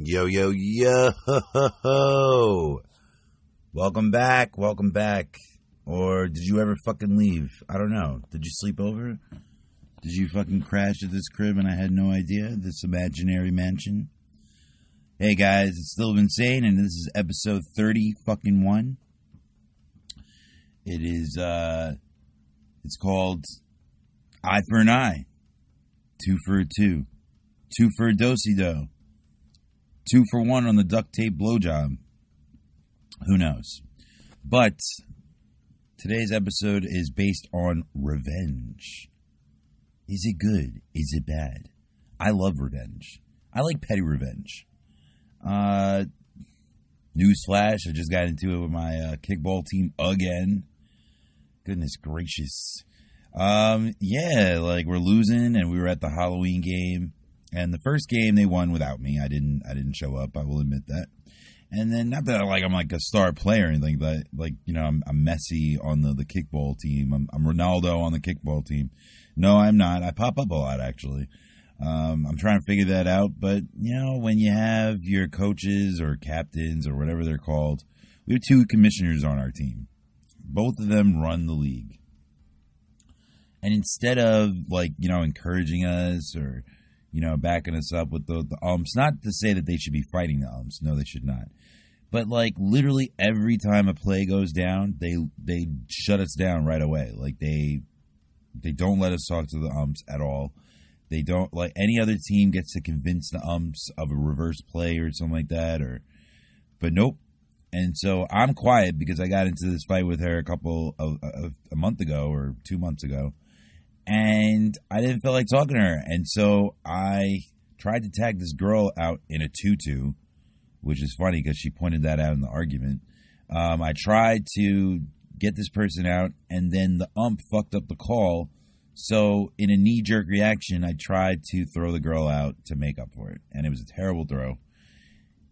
Yo, yo, yo. Welcome back. Welcome back. Or did you ever fucking leave? I don't know. Did you sleep over? Did you fucking crash at this crib and I had no idea? This imaginary mansion? Hey guys, it's still insane, and this is episode 30 fucking one. It is, it's called Eye for an Eye. Two for a two. Two for a do-si-do. 2 for 1 on the duct tape blowjob. Who knows? But today's episode is based on revenge. Is it good? Is it bad? I love revenge. I like petty revenge. Newsflash, I just got into it with my kickball team again. Goodness gracious. Yeah, like we're losing, and we were at the Halloween game. And the first game they won without me. I didn't show up. I will admit that. And then not that I'm like a star player or anything, but like, you know, I'm Messi on the kickball team. I'm Ronaldo on the kickball team. No, I'm not. I pop up a lot actually. I'm trying to figure that out. But you know, when you have your coaches or captains or whatever they're called, we have 2 commissioners on our team. Both of them run the league. And instead of like, you know, encouraging us or, you know, backing us up with the umps. Not to say that they should be fighting the umps. No, they should not. But, like, literally every time a play goes down, they shut us down right away. Like, they don't let us talk to the umps at all. They don't, like, any other team gets to convince the umps of a reverse play or something like that. But nope. And so I'm quiet because I got into this fight with her a month ago or 2 months ago. And I didn't feel like talking to her. And so I tried to tag this girl out in a tutu, which is funny because she pointed that out in the argument. I tried to get this person out, and then the ump fucked up the call. So in a knee-jerk reaction, I tried to throw the girl out to make up for it. And it was a terrible throw.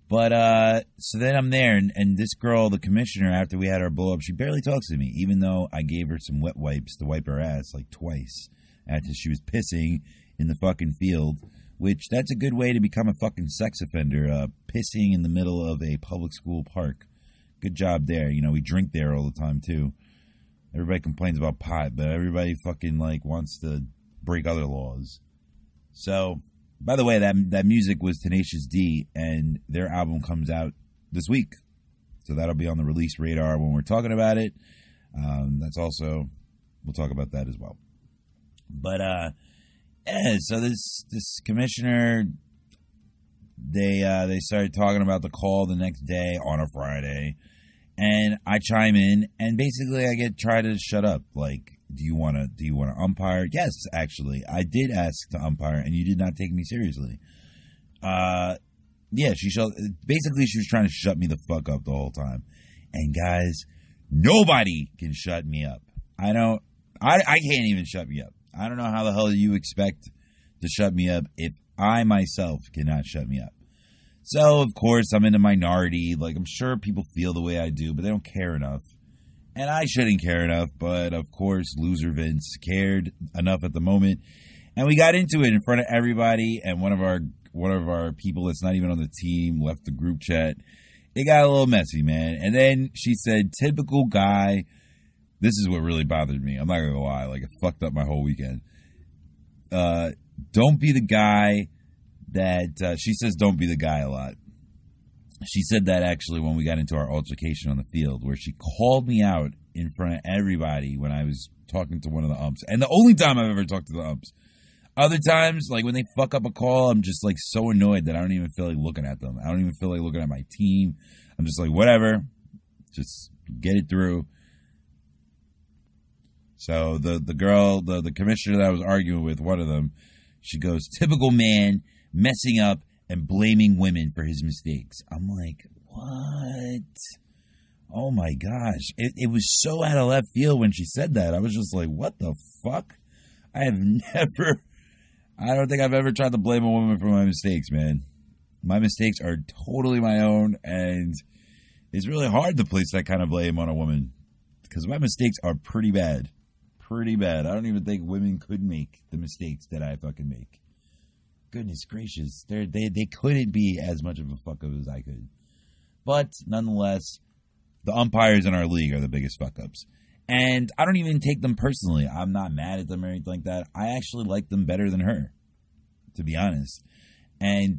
But so then I'm there, and this girl, the commissioner, after we had our blow-up, she barely talks to me, even though I gave her some wet wipes to wipe her ass, like, twice after she was pissing in the fucking field, which that's a good way to become a fucking sex offender, pissing in the middle of a public school park. Good job there. You know, we drink there all the time, too. Everybody complains about pot, but everybody fucking, like, wants to break other laws. So... By the way, that music was Tenacious D, and their album comes out this week. So that'll be on the release radar when we're talking about it. That's also, we'll talk about that as well. But, yeah, so this commissioner, they started talking about the call the next day on a Friday. And I chime in, and basically I try to shut up, like, do you want to umpire? Yes, actually. I did ask to umpire, and you did not take me seriously. Yeah, basically she was trying to shut me the fuck up the whole time. And guys, nobody can shut me up. I can't even shut me up. I don't know how the hell you expect to shut me up if I myself cannot shut me up. So, of course, I'm in the minority. Like, I'm sure people feel the way I do, but they don't care enough. And I shouldn't care enough, but, of course, loser Vince cared enough at the moment. And we got into it in front of everybody, and one of our people that's not even on the team left the group chat. It got a little messy, man. And then she said, typical guy. This is what really bothered me. I'm not going to lie. Like, it fucked up my whole weekend. Don't be the guy... she says don't be the guy a lot. She said that actually when we got into our altercation on the field, where she called me out in front of everybody when I was talking to one of the umps. And the only time I've ever talked to the umps. Other times, like when they fuck up a call, I'm just like so annoyed that I don't even feel like looking at them. I don't even feel like looking at my team. I'm just like, whatever. Just get it through. So the girl, the commissioner that I was arguing with, one of them, she goes, typical man. Messing up and blaming women for his mistakes. I'm like, what? Oh my gosh. It was so out of left field when she said that. I was just like, what the fuck? I don't think I've ever tried to blame a woman for my mistakes, man. My mistakes are totally my own, and it's really hard to place that kind of blame on a woman because my mistakes are pretty bad. Pretty bad. I don't even think women could make the mistakes that I fucking make. goodness gracious, they couldn't be as much of a fuck up as I could. But nonetheless, the umpires in our league are the biggest fuck ups. And I don't even take them personally. I'm not mad at them or anything like that. I actually like them better than her, to be honest. And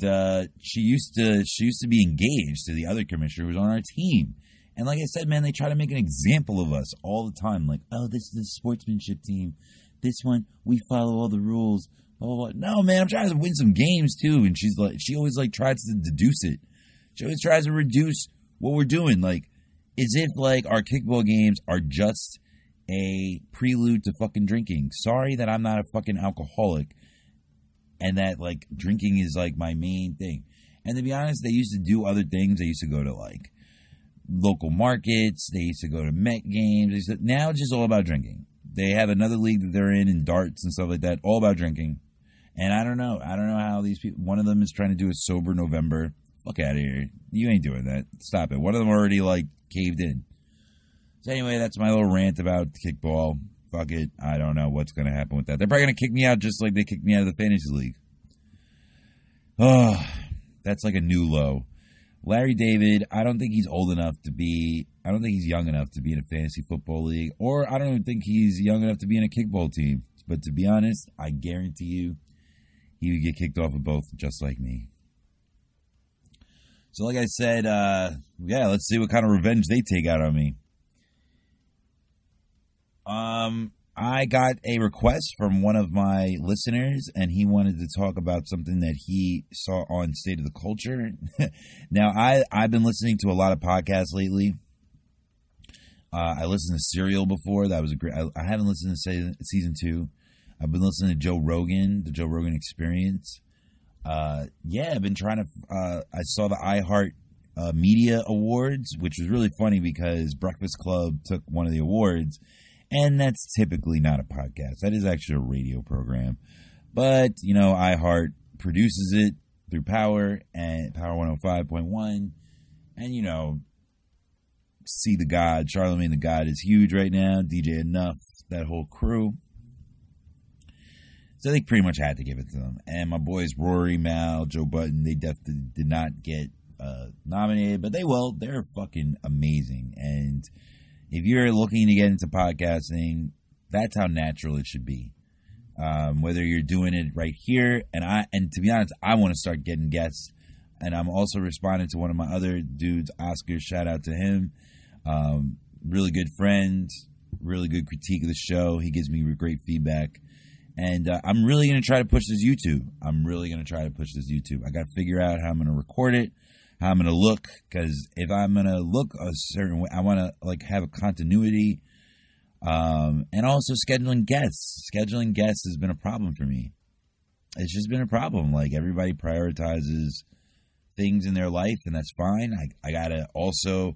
she used to be engaged to the other commissioner who was on our team. And like I said, man, they try to make an example of us all the time. Like, oh, this is the sportsmanship team. This one, we follow all the rules. Oh, no, man, I'm trying to win some games too. And she's like, she always like tries to deduce it. She always tries to reduce what we're doing. Like, as if like our kickball games are just a prelude to fucking drinking. Sorry that I'm not a fucking alcoholic. And that, like, drinking is, like, my main thing. And to be honest, they used to do other things. They used to go to, like, local markets. They used to go to Met games. Now it's just all about drinking. They have another league that they're in darts and stuff like that, all about drinking. And I don't know. I don't know how these people... One of them is trying to do a sober November. Fuck out of here. You ain't doing that. Stop it. One of them already, like, caved in. So, anyway, that's my little rant about kickball. Fuck it. I don't know what's going to happen with that. They're probably going to kick me out just like they kicked me out of the fantasy league. Oh, that's like a new low. Larry David, I don't think he's old enough to be... I don't think he's young enough to be in a fantasy football league. Or I don't even think he's young enough to be in a kickball team. But to be honest, I guarantee you he would get kicked off of both just like me. So like I said, yeah, let's see what kind of revenge they take out on me. I got a request from one of my listeners, and he wanted to talk about something that he saw on State of the Culture. Now, I've been listening to a lot of podcasts lately. I listened to Serial before. That was a great... I haven't listened to season 2. I've been listening to Joe Rogan, the Joe Rogan Experience. Yeah, I've been trying to... I saw the iHeart Media Awards, which was really funny because Breakfast Club took one of the awards, and that's typically not a podcast. That is actually a radio program. But, you know, iHeart produces it through Power and Power 105.1. And, you know, see the God, Charlamagne the God is huge right now. DJ Enough, that whole crew. So they pretty much had to give it to them. And my boys Rory, Mal, Joe Budden, they definitely did not get nominated, but they will. They're fucking amazing. And if you're looking to get into podcasting, that's how natural it should be. Whether you're doing it right here, and to be honest, I want to start getting guests. And I'm also responding to one of my other dudes, Oscar. Shout out to him. Really good friend. Really good critique of the show. He gives me great feedback. And I'm really going to try to push this YouTube. I got to figure out how I'm going to record it, how I'm going to look, because if I'm going to look a certain way, I want to like have a continuity. And also scheduling guests. Scheduling guests has been a problem for me. It's just been a problem. Like everybody prioritizes things in their life, and that's fine. I got to also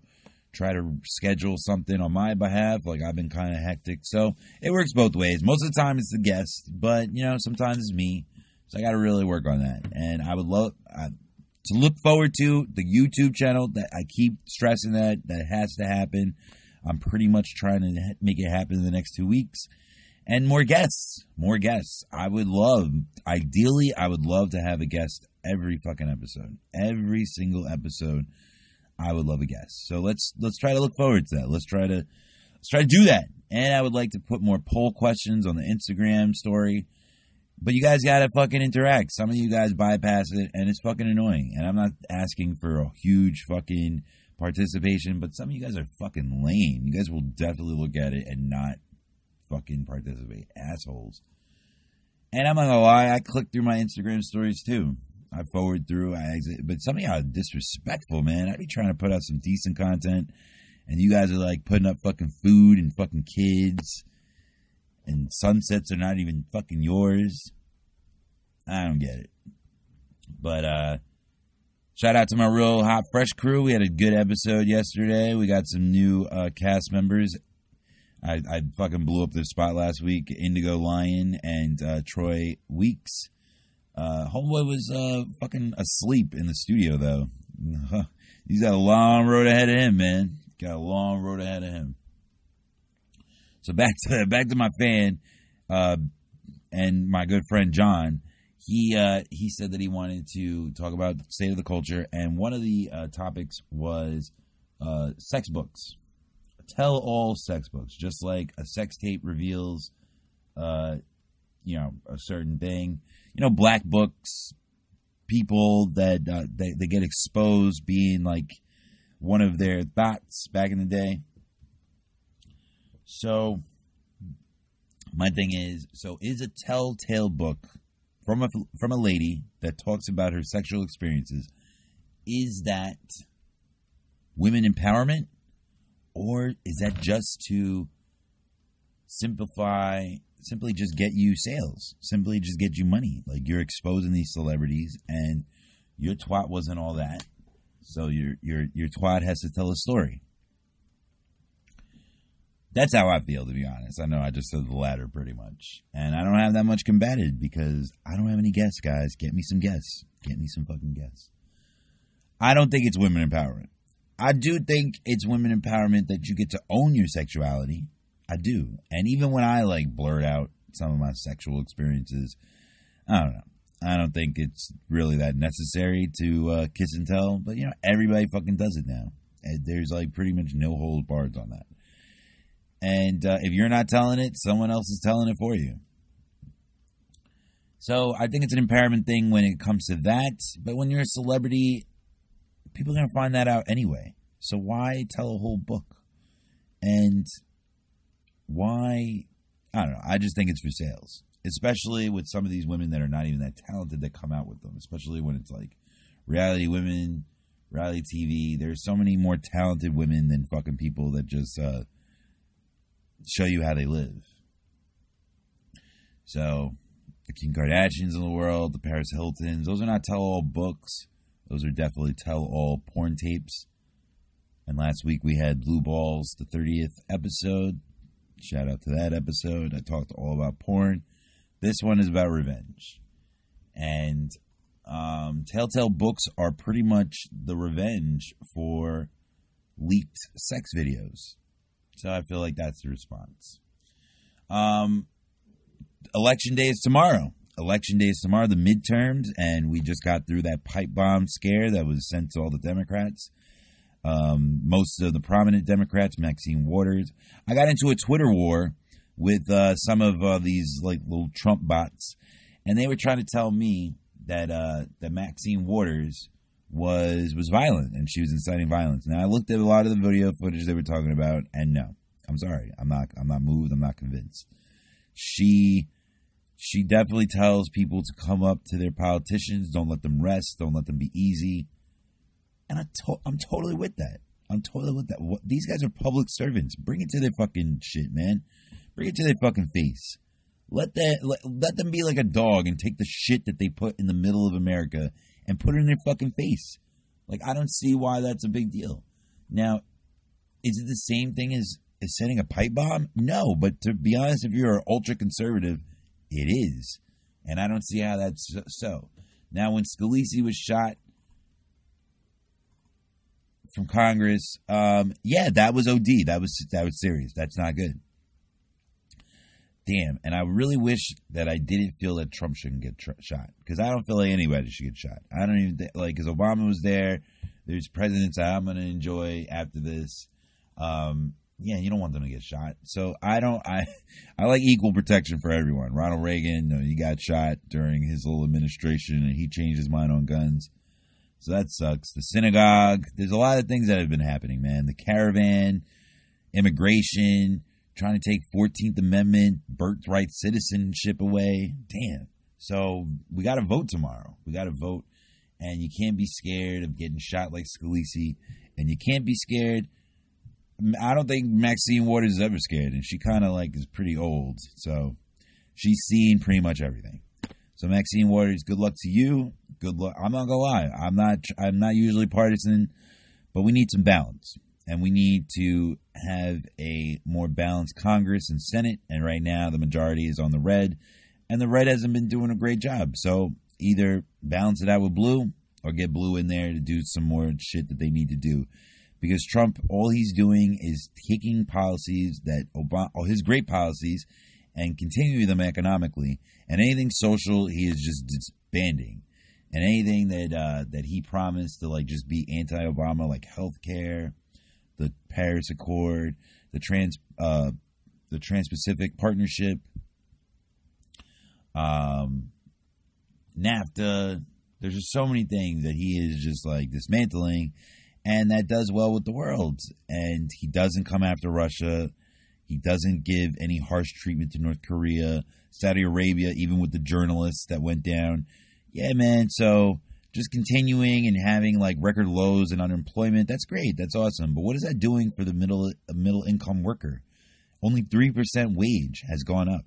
try to schedule something on my behalf. Like I've been kind of hectic. So it works both ways. Most of the time it's the guest, but you know, sometimes it's me. So I got to really work on that. And I would love... to look forward to the YouTube channel. That I keep stressing that has to happen. I'm pretty much trying to make it happen in the next 2 weeks. And more guests. I would love to have a guest every fucking episode. Every single episode, I would love a guest. So let's try to look forward to that. Let's try to do that. And I would like to put more poll questions on the Instagram story. But you guys got to fucking interact. Some of you guys bypass it, and it's fucking annoying. And I'm not asking for a huge fucking participation, but some of you guys are fucking lame. You guys will definitely look at it and not fucking participate. Assholes. And I'm not going to lie, I click through my Instagram stories too. I forward through, I exit. But some of y'all are disrespectful, man. I be trying to put out some decent content, and you guys are like putting up fucking food and fucking kids. And sunsets are not even fucking yours. I don't get it. But shout out to my Real Hot Fresh crew. We had a good episode yesterday. We got some new cast members. I fucking blew up their spot last week. Indigo Lion and Troy Weeks. Homeboy was fucking asleep in the studio, though. He's got a long road ahead of him, man. So back to my fan and my good friend John. He said that he wanted to talk about State of the Culture, and one of the topics was sex books. Tell-all sex books, just like a sex tape reveals, a certain thing. You know, black books, people that they get exposed being like one of their thoughts back in the day. So my thing is, is a telltale book from a lady that talks about her sexual experiences, is that women empowerment? Or is that just to simply just get you sales, simply just get you money? Like, you're exposing these celebrities, and your twat wasn't all that, so your twat has to tell a story. That's how I feel, to be honest. I know I just said the latter pretty much, and I don't have that much combated because I don't have any guests, guys. Get me some guests. Get me some fucking guests. I don't think it's women empowerment. I do think it's women empowerment that you get to own your sexuality. I do. And even when I, blurt out some of my sexual experiences, I don't know. I don't think it's really that necessary to kiss and tell. But, everybody fucking does it now. And there's, pretty much no hold bars on that. And if you're not telling it, someone else is telling it for you. So I think it's an empowerment thing when it comes to that. But when you're a celebrity, people are going to find that out anyway. So why tell a whole book? And why? I don't know. I just think it's for sales, especially with some of these women that are not even that talented that come out with them, especially when it's reality women, reality TV. There's so many more talented women than fucking people that just show you how they live. So the Kim Kardashians in the world, the Paris Hiltons, those are not tell-all books. Those are definitely tell-all porn tapes. And last week we had Blue Balls, the 30th episode. Shout out to that episode. I talked all about porn. This one is about revenge. And telltale books are pretty much the revenge for leaked sex videos. So I feel like that's the response. Election Day is tomorrow. Election Day is tomorrow, the midterms, and we just got through that pipe bomb scare that was sent to all the Democrats. Most of the prominent Democrats, Maxine Waters. I got into a Twitter war with some of these little Trump bots, and they were trying to tell me that that Maxine Waters was violent and she was inciting violence. Now I looked at a lot of the video footage they were talking about, and no, I'm sorry, I'm not moved, I'm not convinced. She definitely tells people to come up to their politicians, don't let them rest, don't let them be easy. And I'm totally with that. I'm totally with that. These guys are public servants. Bring it to their fucking shit, man. Bring it to their fucking face. Let them be like a dog and take the shit that they put in the middle of America and put it in their fucking face. I don't see why that's a big deal. Now, is it the same thing as setting a pipe bomb? No, but to be honest, if you're an ultra-conservative, it is, and I don't see how that's so. Now, when Scalise was shot from Congress, that was OD. That was serious. That's not good. Damn, and I really wish that I didn't feel that Trump shouldn't get shot, because I don't feel like anybody should get shot. I don't even because Obama was there. There's presidents I'm going to enjoy after this. Yeah, you don't want them to get shot. So I like equal protection for everyone. Ronald Reagan, he got shot during his little administration, and he changed his mind on guns. So that sucks. The synagogue. There's a lot of things that have been happening, man. The caravan, immigration, trying to take 14th Amendment, birthright citizenship away. Damn. So we got to vote tomorrow. We got to vote. And you can't be scared of getting shot like Scalise. And you can't be scared. I don't think Maxine Waters is ever scared, and she kind of is pretty old, so she's seen pretty much everything. So Maxine Waters, good luck to you. Good luck. I'm not gonna lie, I'm not usually partisan, but we need some balance, and we need to have a more balanced Congress and Senate. And right now, the majority is on the red, and the red hasn't been doing a great job. So either balance it out with blue, or get blue in there to do some more shit that they need to do. Because Trump, all he's doing is taking policies that Obama, all his great policies, and continuing them economically, and anything social he is just disbanding, and anything that that he promised to like just be anti-Obama, like healthcare, the Paris Accord, the Trans-Pacific Partnership, NAFTA. There's just so many things that he is just like dismantling, and that does well with the world. And he doesn't come after Russia. He doesn't give any harsh treatment to North Korea, Saudi Arabia, even with the journalists that went down. Yeah, man. So just continuing and having like record lows and unemployment. That's great. That's awesome. But what is that doing for the middle income worker? Only 3% wage has gone up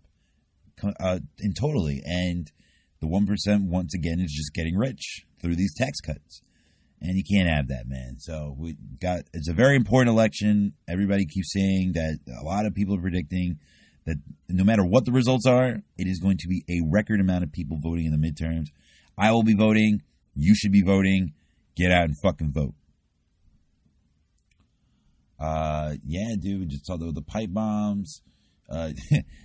in totally. And the 1% once again is just getting rich through these tax cuts. And you can't have that, man. So it's a very important election. Everybody keeps saying that. A lot of people are predicting that no matter what the results are, it is going to be a record amount of people voting in the midterms. I will be voting. You should be voting. Get out and fucking vote. Yeah, dude. Just saw the pipe bombs.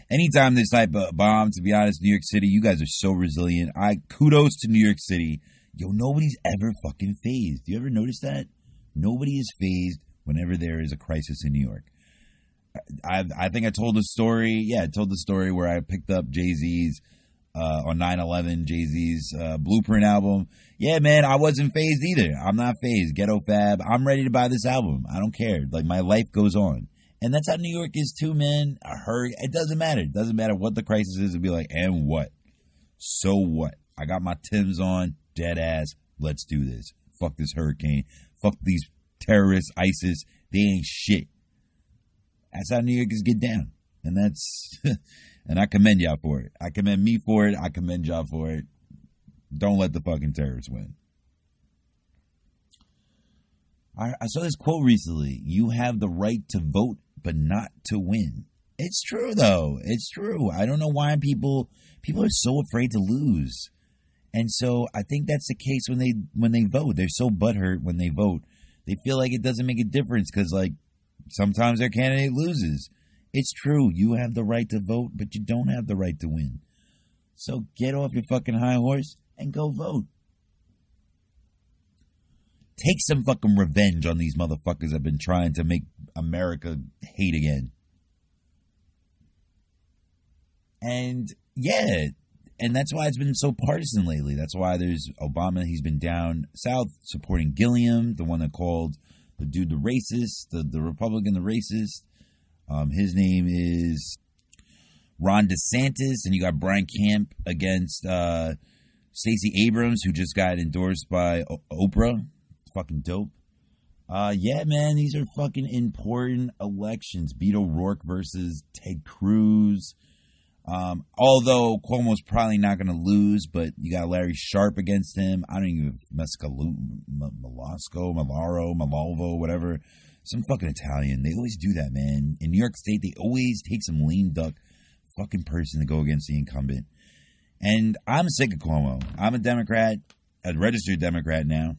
Anytime this type of bomb, to be honest, New York City, you guys are so resilient. Kudos to New York City. Yo, nobody's ever fucking phased. Do you ever notice that? Nobody is phased whenever there is a crisis in New York. I think I told the story. Yeah, I told the story where I picked up Jay-Z's on 9/11, Jay-Z's Blueprint album. Yeah, man, I wasn't phased either. I'm not phased. Ghetto Fab. I'm ready to buy this album. I don't care. Like, my life goes on. And that's how New York is too, man. A hurry. It doesn't matter. It doesn't matter what the crisis is. It'll be like, and what? So what? I got my Timbs on. Dead ass. Let's do this. Fuck this hurricane. Fuck these terrorists, ISIS. They ain't shit. That's how New Yorkers get down. And that's, and I commend y'all for it. I commend me for it. I commend y'all for it. Don't let the fucking terrorists win. I saw this quote recently. You have the right to vote, but not to win. It's true, though. It's true. I don't know why people are so afraid to lose. And so I think that's the case when they vote. They're so butthurt when they vote. They feel like it doesn't make a difference because, like, sometimes their candidate loses. It's true. You have the right to vote, but you don't have the right to win. So get off your fucking high horse and go vote. Take some fucking revenge on these motherfuckers that have been trying to make America hate again. And, yeah. And that's why it's been so partisan lately. That's why there's Obama. He's been down south supporting Gilliam, the one that called the dude the racist, the Republican the racist. His name is Ron DeSantis. And you got Brian Kemp against Stacey Abrams, who just got endorsed by Oprah. Fucking dope. Yeah, man, these are fucking important elections. Beto O'Rourke versus Ted Cruz. Although Cuomo's probably not going to lose, but you got Larry Sharp against him. I don't even Malalvo, whatever. Some fucking Italian. They always do that, man. In New York State, they always take some lame duck fucking person to go against the incumbent. And I'm sick of Cuomo. I'm a Democrat, a registered Democrat now.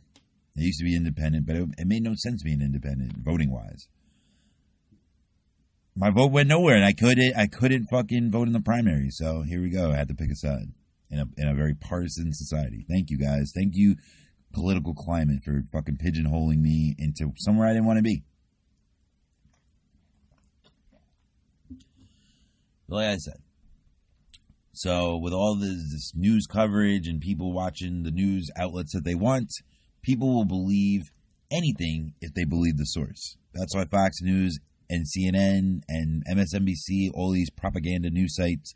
I used to be independent, but it made no sense being independent voting-wise. My vote went nowhere, and I couldn't fucking vote in the primary. So here we go. I had to pick a side in a very partisan society. Thank you, guys. Thank you, political climate, for fucking pigeonholing me into somewhere I didn't want to be. Like I said. So with all this news coverage and people watching the news outlets that they want, people will believe anything if they believe the source. That's why Fox News and CNN and MSNBC, all these propaganda news sites,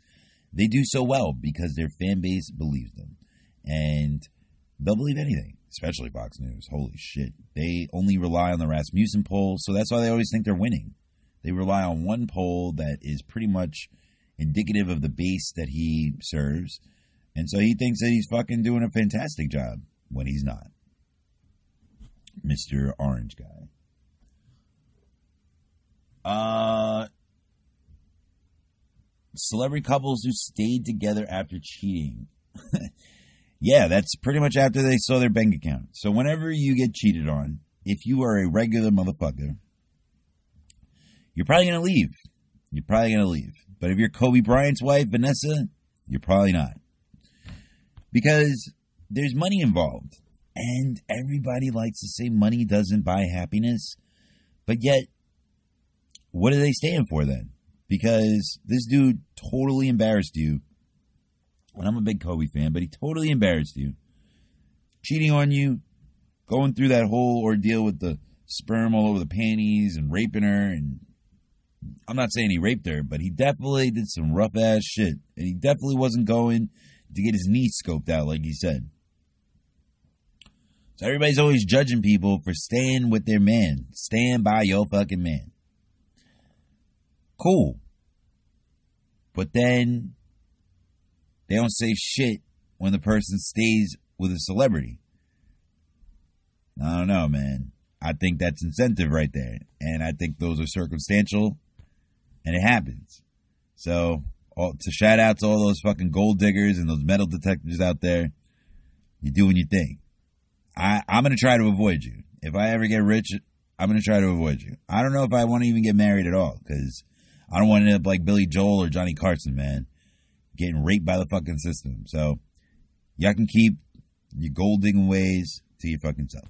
they do so well because their fan base believes them. And they'll believe anything, especially Fox News. Holy shit. They only rely on the Rasmussen poll, so that's why they always think they're winning. They rely on one poll that is pretty much indicative of the base that he serves. And so he thinks that he's fucking doing a fantastic job when he's not. Mr. Orange Guy. Celebrity couples who stayed together after cheating. Yeah, that's pretty much after they saw their bank account. So whenever you get cheated on, if you are a regular motherfucker, you're probably going to leave. But if you're Kobe Bryant's wife, Vanessa, you're probably not. Because there's money involved. And everybody likes to say money doesn't buy happiness. But yet, what do they stand for then? Because this dude totally embarrassed you. And I'm a big Kobe fan, but he totally embarrassed you. Cheating on you. Going through that whole ordeal with the sperm all over the panties and raping her. And I'm not saying he raped her, but he definitely did some rough-ass shit. And he definitely wasn't going to get his knee scoped out like he said. So everybody's always judging people for staying with their man. Stand by your fucking man. Cool. But then they don't say shit when the person stays with a celebrity. I don't know, man. I think that's incentive right there. And I think those are circumstantial. And it happens. So, to shout out to all those fucking gold diggers and those metal detectors out there. You're doing your thing. I'm going to try to avoid you. If I ever get rich, I'm going to try to avoid you. I don't know if I want to even get married at all. Because I don't want to end up like Billy Joel or Johnny Carson, man. Getting raped by the fucking system. So, y'all can keep your gold digging ways to your fucking self.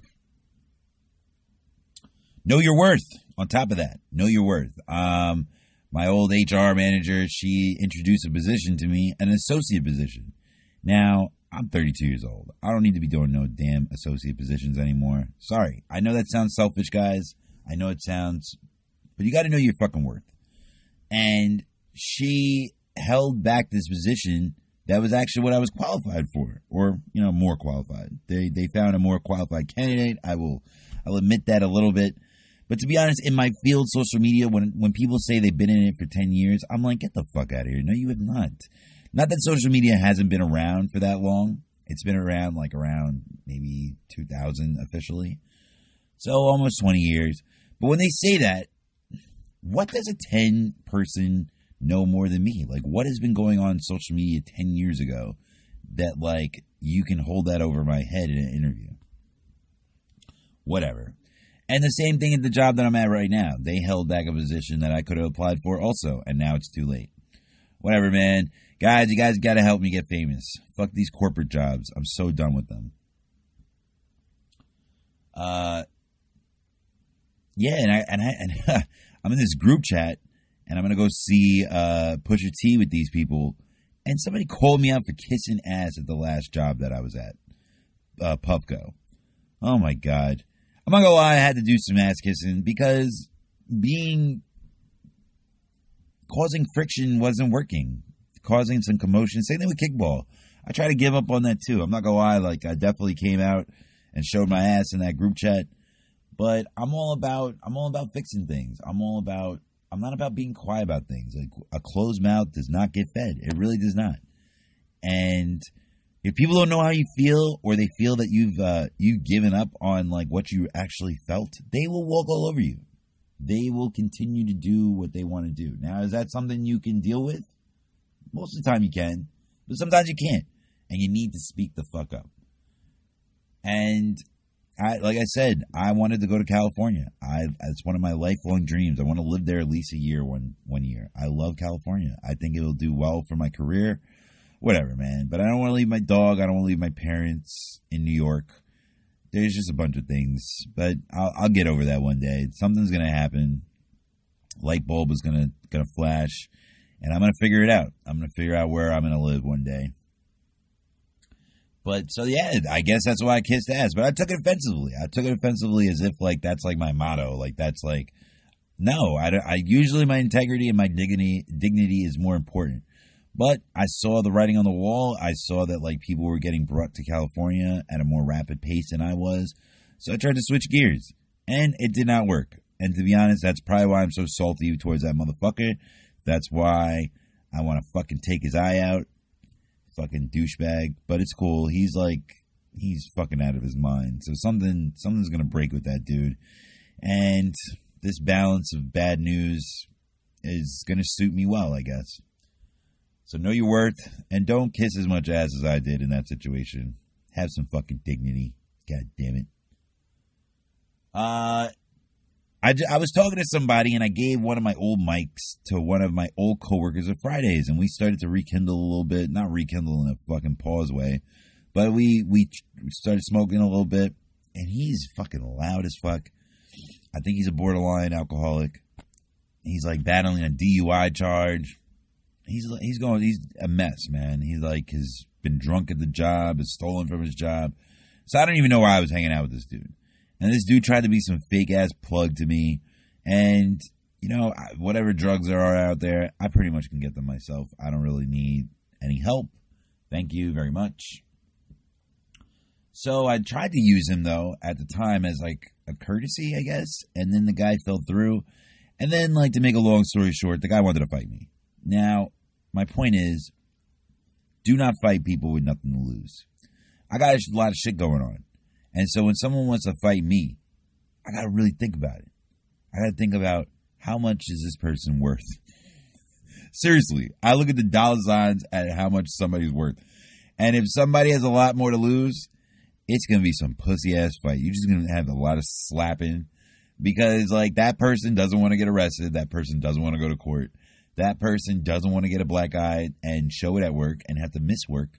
Know your worth. On top of that, know your worth. My old HR manager, she introduced a position to me, an associate position. Now, I'm 32 years old. I don't need to be doing no damn associate positions anymore. Sorry. I know that sounds selfish, guys. I know it sounds... But you got to know your fucking worth. And she held back this position that was actually what I was qualified for. Or, you know, more qualified. They found a more qualified candidate. I'll admit that a little bit. But to be honest, in my field, social media, when people say they've been in it for 10 years, I'm like, get the fuck out of here. No, you have not. Not that social media hasn't been around for that long. It's been around maybe 2000 officially. So almost 20 years. But when they say that, what does a 10-person know more than me? Like, what has been going on in social media 10 years ago that, like, you can hold that over my head in an interview? Whatever. And the same thing at the job that I'm at right now. They held back a position that I could have applied for also, and now it's too late. Whatever, man. Guys, you guys got to help me get famous. Fuck these corporate jobs. I'm so done with them. I'm in this group chat, and I'm going to go see Pusha T with these people. And somebody called me out for kissing ass at the last job that I was at, Pupco. Oh, my God. I'm not going to lie, I had to do some ass kissing because causing friction wasn't working. Causing some commotion. Same thing with kickball. I try to give up on that too. I'm not going to lie, like I definitely came out and showed my ass in that group chat. But I'm all about fixing things. I'm not about being quiet about things. Like a closed mouth does not get fed. It really does not. And if people don't know how you feel, or they feel that you've given up on like what you actually felt, they will walk all over you. They will continue to do what they want to do. Now, is that something you can deal with? Most of the time you can, but sometimes you can't, and you need to speak the fuck up. And like I said, I wanted to go to California. It's one of my lifelong dreams. I want to live there at least a year one year. I love California. I think it'll do well for my career. Whatever, man. But I don't want to leave my dog. I don't want to leave my parents in New York. There's just a bunch of things. But I'll get over that one day. Something's going to happen. Light bulb is going to flash. And I'm going to figure it out. I'm going to figure out where I'm going to live one day. But, so yeah, I guess that's why I kissed ass. But I took it offensively. I took it offensively as if, like, that's, like, my motto. Like, that's, like, no. I usually my integrity and my dignity is more important. But I saw the writing on the wall. I saw that like people were getting brought to California at a more rapid pace than I was. So I tried to switch gears. And it did not work. And to be honest, that's probably why I'm so salty towards that motherfucker. That's why I want to fucking take his eye out. Fucking douchebag. But it's cool. He's fucking out of his mind. So something's going to break with that dude. And this balance of bad news is going to suit me well, I guess. So know your worth, and don't kiss as much ass as I did in that situation. Have some fucking dignity. God damn it. I was talking to somebody, and I gave one of my old mics to one of my old coworkers at Fridays, and we started to rekindle a little bit. Not rekindle in a fucking pause way, but we started smoking a little bit, and he's fucking loud as fuck. I think he's a borderline alcoholic. He's like battling a DUI charge. He's a mess, man. He's like has been drunk at the job, is stolen from his job. So I don't even know why I was hanging out with this dude. And this dude tried to be some fake-ass plug to me. And, you know, whatever drugs there are out there, I pretty much can get them myself. I don't really need any help. Thank you very much. So I tried to use him, though, at the time as, like, a courtesy, I guess. And then the guy fell through. And then, like, to make a long story short, the guy wanted to fight me. Now, my point is, do not fight people with nothing to lose. I got a lot of shit going on. And so when someone wants to fight me, I got to really think about it. I got to think about how much is this person worth? Seriously, I look at the dollar signs at how much somebody's worth. And if somebody has a lot more to lose, it's going to be some pussy-ass fight. You're just going to have a lot of slapping because, like, that person doesn't want to get arrested. That person doesn't want to go to court. That person doesn't want to get a black eye and show it at work and have to miss work.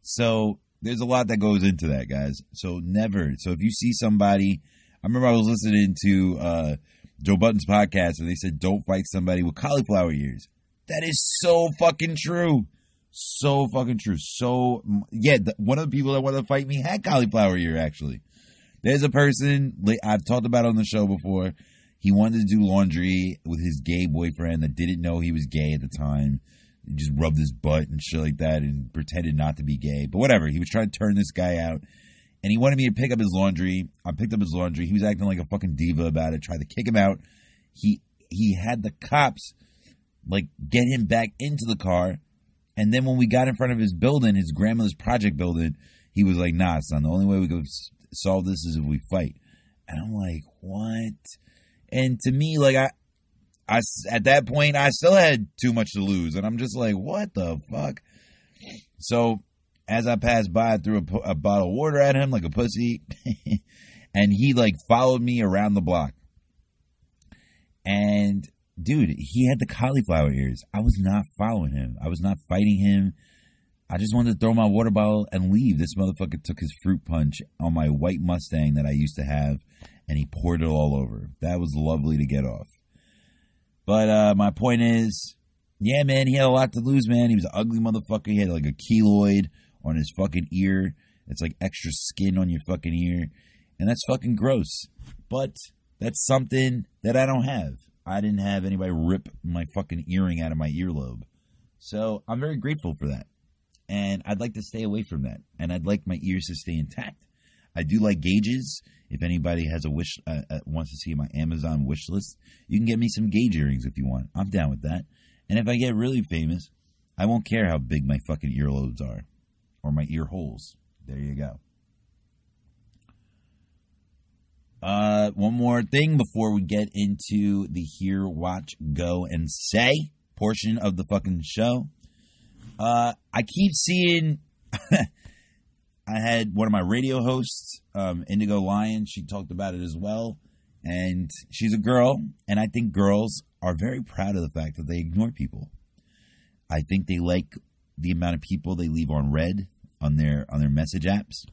So there's a lot that goes into that, guys. So if you see somebody, I remember I was listening to Joe Budden's podcast, and they said, don't fight somebody with cauliflower ears. That is so fucking true. So fucking true. So, yeah, one of the people that wanted to fight me had cauliflower ear, actually. There's a person I've talked about on the show before. He wanted to do laundry with his gay boyfriend that didn't know he was gay at the time. He just rubbed his butt and shit like that and pretended not to be gay. But whatever. He was trying to turn this guy out. And he wanted me to pick up his laundry. I picked up his laundry. He was acting like a fucking diva about it. Tried to kick him out. He had the cops, like, get him back into the car. And then when we got in front of his building, his grandmother's project building, he was like, nah, son, the only way we could solve this is if we fight. And I'm like, what? And to me, like, I at that point, I still had too much to lose. And I'm just like, what the fuck? So as I passed by, I threw a bottle of water at him like a pussy. And he, like, followed me around the block. And, dude, he had the cauliflower ears. I was not following him. I was not fighting him. I just wanted to throw my water bottle and leave. This motherfucker took his fruit punch on my white Mustang that I used to have, and he poured it all over. That was lovely to get off. But my point is, yeah, man, he had a lot to lose, man. He was an ugly motherfucker. He had like a keloid on his fucking ear. It's like extra skin on your fucking ear. And that's fucking gross. But that's something that I don't have. I didn't have anybody rip my fucking earring out of my earlobe. So I'm very grateful for that. And I'd like to stay away from that. And I'd like my ears to stay intact. I do like gauges. If anybody has a wish, wants to see my Amazon wish list, you can get me some gauge earrings if you want. I'm down with that. And if I get really famous, I won't care how big my fucking earlobes are or my ear holes. There you go. One more thing before we get into the hear, watch, go, and say portion of the fucking show. I keep seeing... I had one of my radio hosts, Indigo Lion, she talked about it as well, and she's a girl, and I think girls are very proud of the fact that they ignore people. I think they like the amount of people they leave on red on their message apps.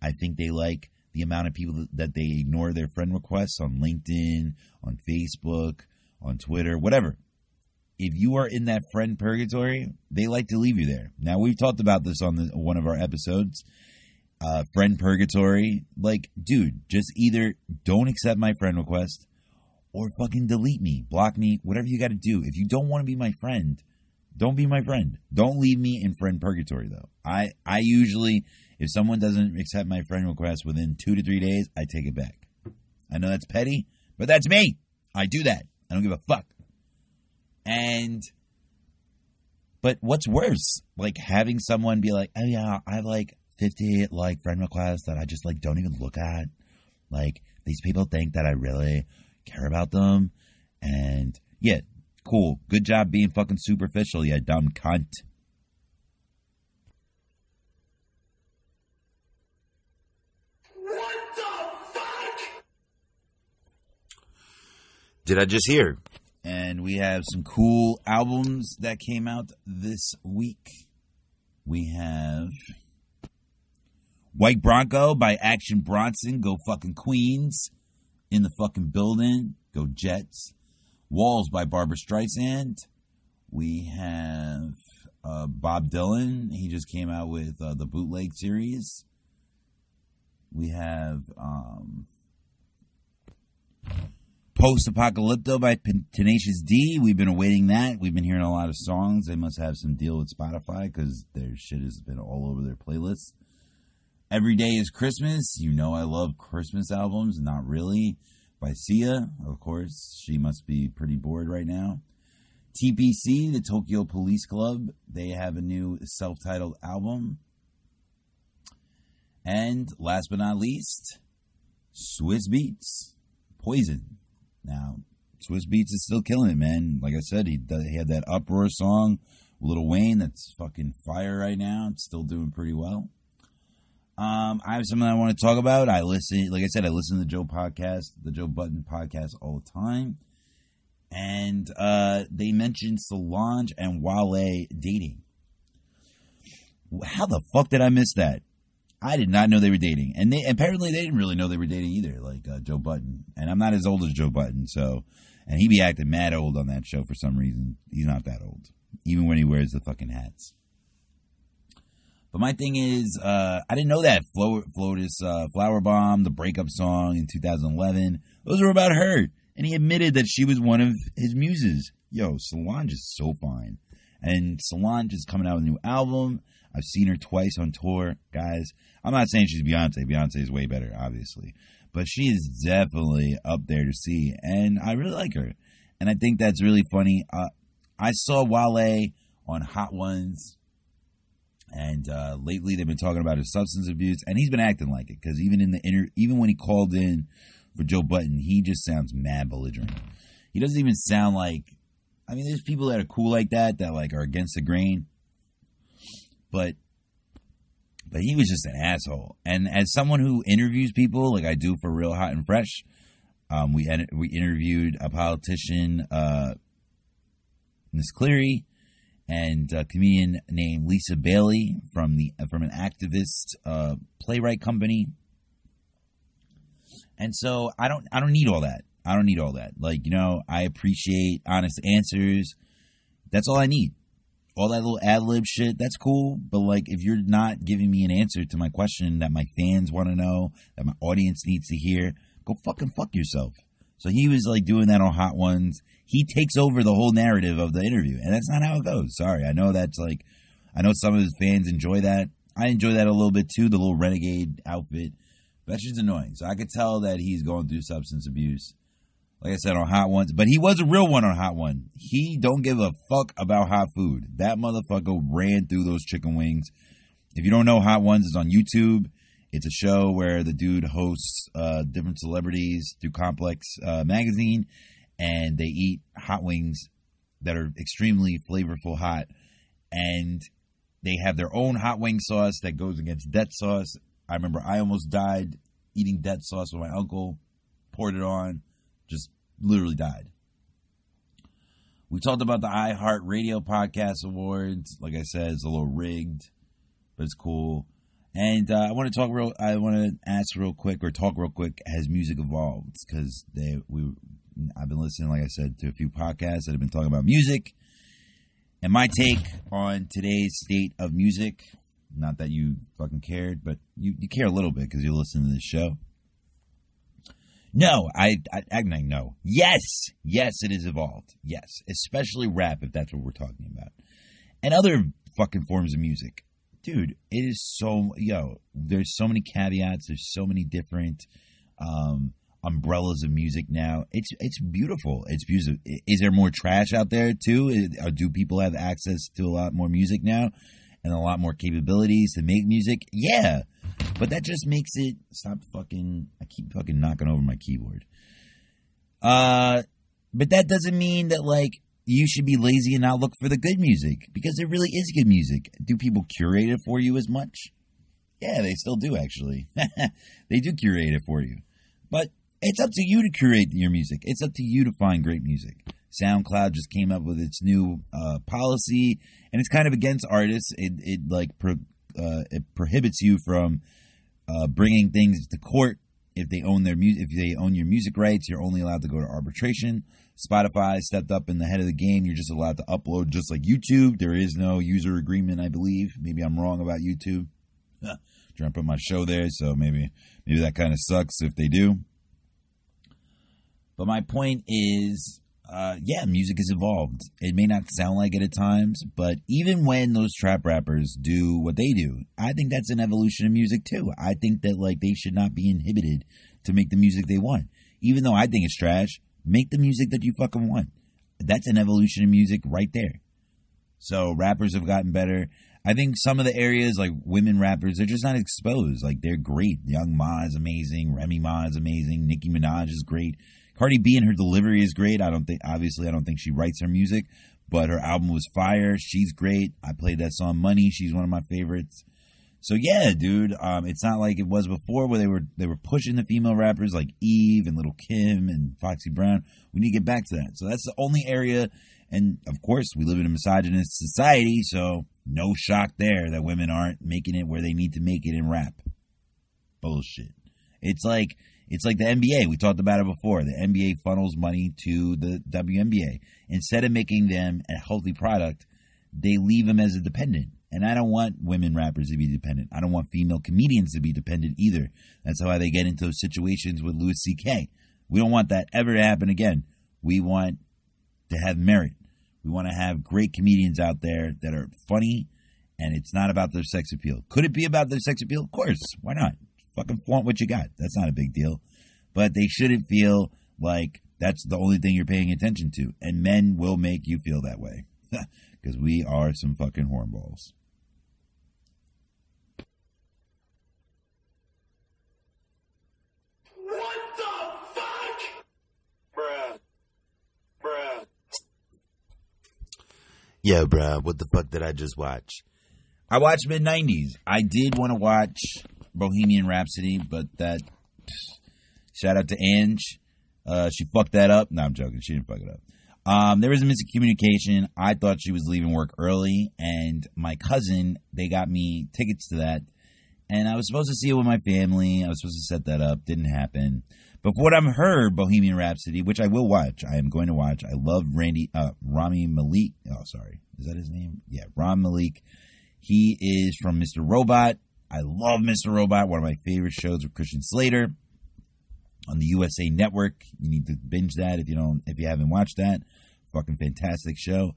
I think they like the amount of people that they ignore their friend requests on LinkedIn, on Facebook, on Twitter, whatever. If you are in that friend purgatory, they like to leave you there. Now, we've talked about this on one of our episodes. Friend purgatory. Like, dude, just either don't accept my friend request or fucking delete me, block me, whatever you got to do. If you don't want to be my friend, don't be my friend. Don't leave me in friend purgatory, though. I usually, if someone doesn't accept my friend request within 2 to 3 days, I take it back. I know that's petty, but that's me. I do that. I don't give a fuck. But what's worse, like having someone be like, oh yeah, I have like 50 like friend requests that I just like don't even look at. Like these people think that I really care about them. And yeah, cool. Good job being fucking superficial, you dumb cunt. What the fuck? Did I just hear? And we have some cool albums that came out this week. We have White Bronco by Action Bronson. Go fucking Queens. In the fucking building. Go Jets. Walls by Barbra Streisand. We have Bob Dylan. He just came out with the Bootleg series. We have Post Apocalypto by Tenacious D. We've been awaiting that. We've been hearing a lot of songs. They must have some deal with Spotify because their shit has been all over their playlists. Every Day is Christmas. You know I love Christmas albums. Not Really by Sia. Of course, she must be pretty bored right now. TPC, the Tokyo Police Club, they have a new self-titled album. And last but not least, Swiss Beats, Poison. Now, Swiss Beats is still killing it, man. Like I said, he had that Uproar song, Lil Wayne, that's fucking fire right now. It's still doing pretty well. I have something I want to talk about. I listen to the Joe podcast, the Joe Budden podcast all the time. And they mentioned Solange and Wale dating. How the fuck did I miss that? I did not know they were dating. And apparently they didn't really know they were dating either, like Joe Budden. And I'm not as old as Joe Budden, so... And he be acting mad old on that show for some reason. He's not that old, even when he wears the fucking hats. But my thing is, I didn't know that Flotus Flower Bomb, the breakup song in 2011, those were about her. And he admitted that she was one of his muses. Yo, Solange is so fine. And Solange is coming out with a new album. I've seen her twice on tour. Guys, I'm not saying she's Beyonce. Beyonce is way better, obviously. But she is definitely up there to see. And I really like her. And I think that's really funny. I saw Wale on Hot Ones. And lately they've been talking about his substance abuse. And he's been acting like it. Because even when he called in for Joe Budden, he just sounds mad belligerent. He doesn't even sound like... I mean, there's people that are cool like that like are against the grain. But he was just an asshole. And as someone who interviews people, like I do for Real Hot and Fresh, we interviewed a politician, Miss Cleary, and a comedian named Lisa Bailey from an activist playwright company. And so I don't need all that. I don't need all that. Like, you know, I appreciate honest answers. That's all I need. All that little ad-lib shit, that's cool. But, like, if you're not giving me an answer to my question that my fans want to know, that my audience needs to hear, go fucking fuck yourself. So he was, like, doing that on Hot Ones. He takes over the whole narrative of the interview. And that's not how it goes. Sorry. I know that's, like, I know some of his fans enjoy that. I enjoy that a little bit, too, the little renegade outfit. But that's just annoying. So I could tell that he's going through substance abuse. Like I said, on Hot Ones. But he was a real one on Hot One. He don't give a fuck about hot food. That motherfucker ran through those chicken wings. If you don't know, Hot Ones is on YouTube. It's a show where the dude hosts different celebrities through Complex magazine. And they eat hot wings that are extremely flavorful hot. And they have their own hot wing sauce that goes against death sauce. I remember I almost died eating death sauce with my uncle. Poured it on. Just literally died. We talked about the iHeart Radio Podcast Awards. Like I said, it's a little rigged, but it's cool. And I want to ask real quick, or talk real quick. Has music evolved? Because I've been listening, like I said, to a few podcasts that have been talking about music. And my take on today's state of music. Not that you fucking cared, but you care a little bit because you listen to this show. No, I know. Yes, it is evolved. Yes, especially rap, if that's what we're talking about. And other fucking forms of music. Dude, it is so, there's so many caveats. There's so many different umbrellas of music now. It's beautiful. It's beautiful. Is there more trash out there too? Do people have access to a lot more music now? And a lot more capabilities to make music? Yeah. But that just makes it... Stop fucking... I keep fucking knocking over my keyboard. But that doesn't mean that, like, you should be lazy and not look for the good music. Because there really is good music. Do people curate it for you as much? Yeah, they still do, actually. They do curate it for you. But It's up to you to curate your music. It's up to you to find great music. SoundCloud just came up with its new policy, and it's kind of against artists. It prohibits you from bringing things to court if they own their music. If they own your music rights, you're only allowed to go to arbitration. Spotify stepped up in the head of the game. You're just allowed to upload, just like YouTube. There is no user agreement, I believe. Maybe I'm wrong about YouTube. Trying to put my show there, so maybe that kind of sucks if they do. But my point is, music has evolved. It may not sound like it at times, but even when those trap rappers do what they do, I think that's an evolution of music too. I think that they should not be inhibited to make the music they want. Even though I think it's trash, make the music that you fucking want. That's an evolution of music right there. So rappers have gotten better. I think some of the areas, women rappers, they're just not exposed. They're great. Young Ma is amazing. Remy Ma is amazing. Nicki Minaj is great. Cardi B and her delivery is great. I don't think she writes her music, but her album was fire. She's great. I played that song Money. She's one of my favorites. So yeah, dude, it's not like it was before where they were pushing the female rappers like Eve and Lil' Kim and Foxy Brown. We need to get back to that. So that's the only area. And of course, we live in a misogynist society, so no shock there that women aren't making it where they need to make it in rap. Bullshit. It's like the NBA. We talked about it before. The NBA funnels money to the WNBA. Instead of making them a healthy product, they leave them as a dependent. And I don't want women rappers to be dependent. I don't want female comedians to be dependent either. That's how they get into those situations with Louis C.K. We don't want that ever to happen again. We want to have merit. We want to have great comedians out there that are funny, and it's not about their sex appeal. Could it be about their sex appeal? Of course. Why not? Fucking flaunt what you got. That's not a big deal. But they shouldn't feel like that's the only thing you're paying attention to. And men will make you feel that way. Because we are some fucking hornballs. What the fuck? Bruh. Yeah, bruh. What the fuck did I just watch? I watched Mid-90s. I did want to watch Bohemian Rhapsody, but that, shout out to Ange, she fucked that up. No, I'm joking, she didn't fuck it up. There was a miscommunication. I thought she was leaving work early, and my cousin, they got me tickets to that, and I was supposed to see it with my family. I was supposed to set that up, didn't happen. But from what I've heard, Bohemian Rhapsody, which I will watch, I am going to watch. I love Rami Malek. Oh, sorry, is that his name? Yeah, Rami Malek. He is from Mr. Robot. I love Mr. Robot, one of my favorite shows with Christian Slater on the USA Network. You need to binge that if you haven't watched that. Fucking fantastic show.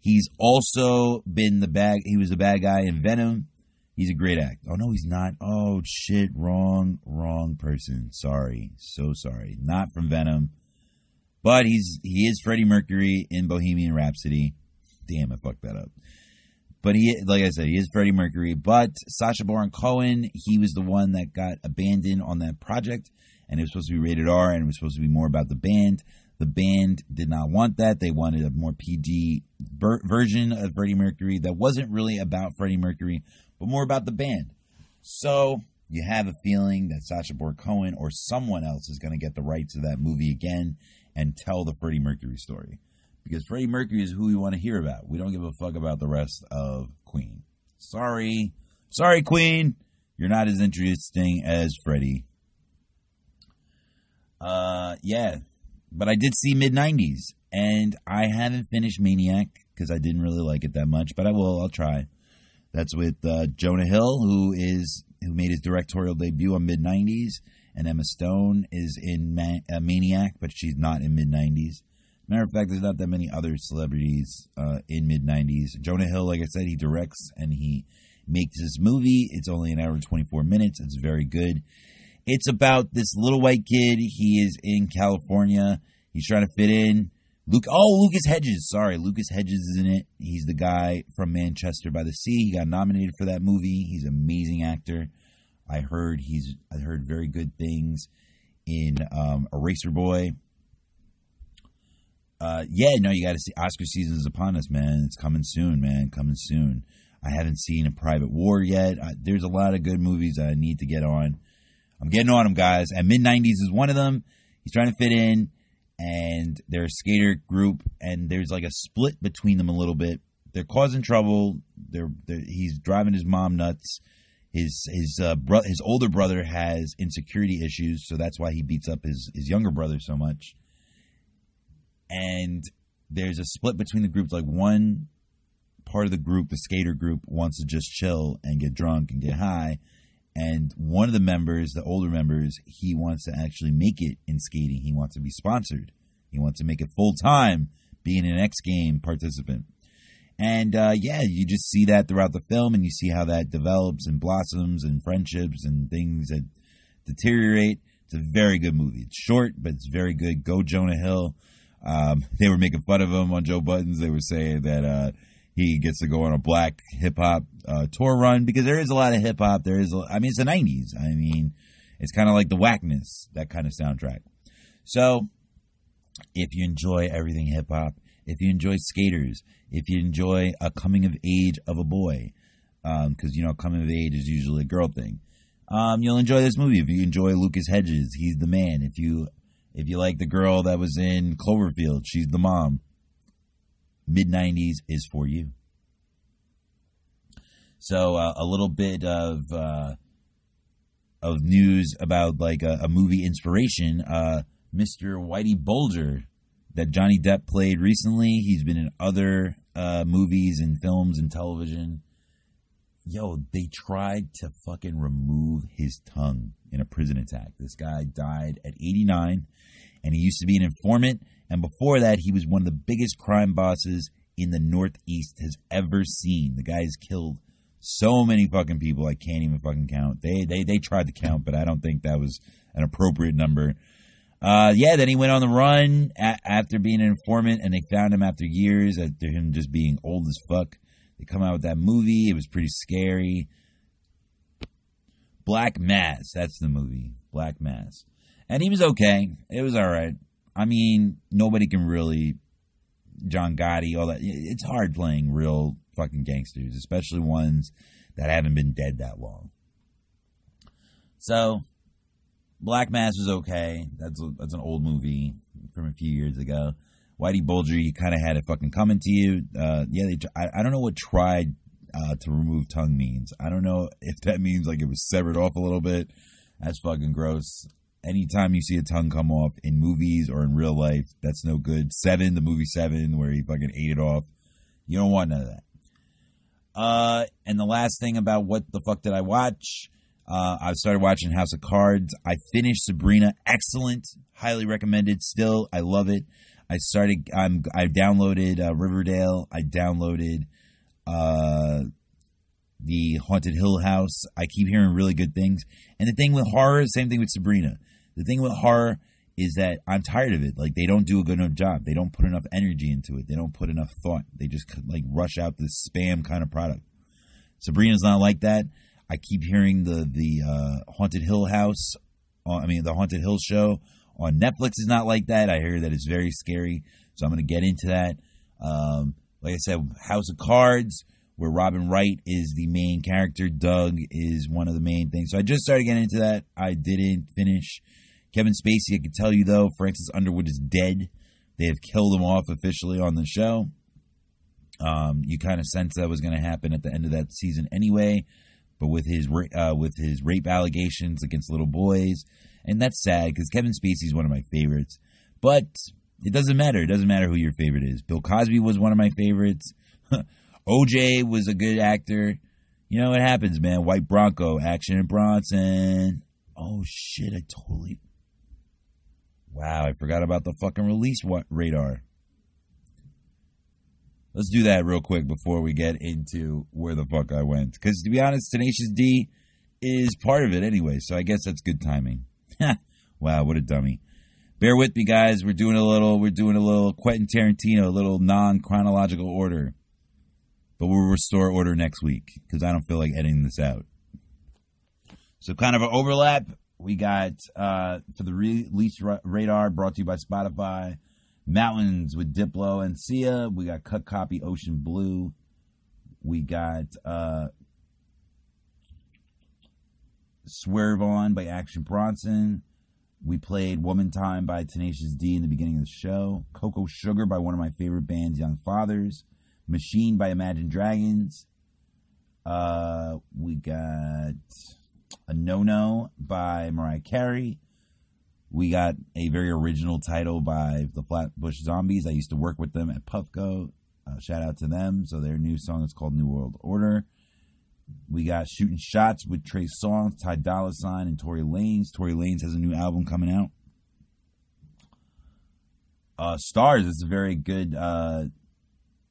He's also been he was the bad guy in Venom. He's a great actor. Oh, no, he's not. Oh, shit, wrong person. Sorry, so sorry. Not from Venom. But he is Freddie Mercury in Bohemian Rhapsody. Damn, I fucked that up. But he is Freddie Mercury. But Sacha Baron Cohen, he was the one that got abandoned on that project. And it was supposed to be rated R, and it was supposed to be more about the band. The band did not want that. They wanted a more PG version of Freddie Mercury that wasn't really about Freddie Mercury, but more about the band. So you have a feeling that Sacha Baron Cohen or someone else is going to get the rights to that movie again and tell the Freddie Mercury story. Because Freddie Mercury is who we want to hear about. We don't give a fuck about the rest of Queen. Sorry, Queen. You're not as interesting as Freddie. Yeah. But I did see Mid-90s. And I haven't finished Maniac because I didn't really like it that much. But I will. I'll try. That's with Jonah Hill, who made his directorial debut on Mid-90s. And Emma Stone is in Maniac, but she's not in Mid-90s. Matter of fact, there's not that many other celebrities in Mid-90s. Jonah Hill, like I said, he directs and he makes this movie. It's only an hour and 24 minutes. It's very good. It's about this little white kid. He is in California. He's trying to fit in. Lucas Hedges. Sorry, Lucas Hedges is in it. He's the guy from Manchester by the Sea. He got nominated for that movie. He's an amazing actor. I heard very good things in Eraser Boy. You got to see Oscar season is upon us, man. It's coming soon, man. I haven't seen A Private War yet. There's a lot of good movies that I need to get on. I'm getting on him, guys. And Mid-90s is one of them. He's trying to fit in. And they're a skater group. And there's like a split between them a little bit. They're causing trouble. He's driving his mom nuts. His older brother has insecurity issues, so that's why he beats up his younger brother so much. And there's a split between the groups. Like one part of the group, the skater group, wants to just chill and get drunk and get high. And one of the members, the older members, he wants to actually make it in skating. He wants to be sponsored. He wants to make it full-time, being an X Game participant. And, you just see that throughout the film, and you see how that develops and blossoms and friendships and things that deteriorate. It's a very good movie. It's short, but it's very good. Go Jonah Hill. They were making fun of him on Joe Budden's. They were saying that he gets to go on a black hip-hop tour run, because there is a lot of hip-hop. It's the 90s. I mean, it's kind of like the whackness, that kind of soundtrack. So if you enjoy everything hip-hop, if you enjoy skaters, if you enjoy a coming of age of a boy, because, coming of age is usually a girl thing, you'll enjoy this movie. If you enjoy Lucas Hedges, he's the man. If you like the girl that was in Cloverfield, she's the mom. Mid-90s is for you. So a little bit of news about like a movie inspiration. Mr. Whitey Bulger, that Johnny Depp played recently. He's been in other movies and films and television. Yo, they tried to fucking remove his tongue in a prison attack. This guy died at 89, and he used to be an informant. And before that, he was one of the biggest crime bosses in the Northeast has ever seen. The guy's killed so many fucking people, I can't even fucking count. They tried to count, but I don't think that was an appropriate number. Then he went on the run after being an informant, and they found him after years, after him just being old as fuck. They come out with that movie. It was pretty scary. Black Mass. That's the movie. Black Mass. And he was okay. It was all right. I mean, nobody can really... John Gotti, all that. It's hard playing real fucking gangsters, especially ones that haven't been dead that long. So... Black Mass was okay. That's an old movie from a few years ago. Whitey Bulger, you kind of had it fucking coming to you. I don't know what tried to remove tongue means. I don't know if that means like it was severed off a little bit. That's fucking gross. Anytime you see a tongue come off in movies or in real life, that's no good. The movie Seven, where he fucking ate it off. You don't want none of that. And the last thing about what the fuck did I watch... I started watching House of Cards. I finished Sabrina. Excellent. Highly recommended. Still, I love it. I downloaded Riverdale. I downloaded The Haunted Hill House. I keep hearing really good things. And the thing with horror, same thing with Sabrina. The thing with horror is that I'm tired of it. Like, they don't do a good enough job. They don't put enough energy into it. They don't put enough thought. They just, like, rush out this spam kind of product. Sabrina's not like that. I keep hearing the Haunted Hill House. The Haunted Hill Show on Netflix is not like that. I hear that it's very scary, so I'm going to get into that. Like I said, House of Cards, where Robin Wright is the main character. Doug is one of the main things. So I just started getting into that. I didn't finish. Kevin Spacey, I can tell you, though, Francis Underwood is dead. They have killed him off officially on the show. You kind of sense that was going to happen at the end of that season anyway. But with his rape allegations against little boys, and that's sad because Kevin Spacey is one of my favorites. But it doesn't matter. It doesn't matter who your favorite is. Bill Cosby was one of my favorites. OJ was a good actor. You know what happens, man. White Bronco, Action Bronson. Oh shit! Wow, I forgot about the fucking release radar. Let's do that real quick before we get into where the fuck I went. Because, to be honest, Tenacious D is part of it anyway, so I guess that's good timing. Wow, what a dummy. Bear with me, guys. We're doing a little Quentin Tarantino, a little non-chronological order. But we'll restore order next week, because I don't feel like editing this out. So kind of an overlap. We got, for the release radar, brought to you by Spotify, Mountains with Diplo and Sia. We got Cut Copy, Ocean Blue. We got Swerve On by Action Bronson. We played Woman Time by Tenacious D in the beginning of the show. Cocoa Sugar by one of my favorite bands, Young Fathers. Machine by Imagine Dragons. We got a No-No by Mariah Carey. We got a very original title by the Flatbush Zombies. I used to work with them at PuffCo. Shout out to them. So their new song is called New World Order. We got Shooting Shots with Trey Songz, Ty Dolla $ign, and Tory Lanez. Tory Lanez has a new album coming out. Stars is a very good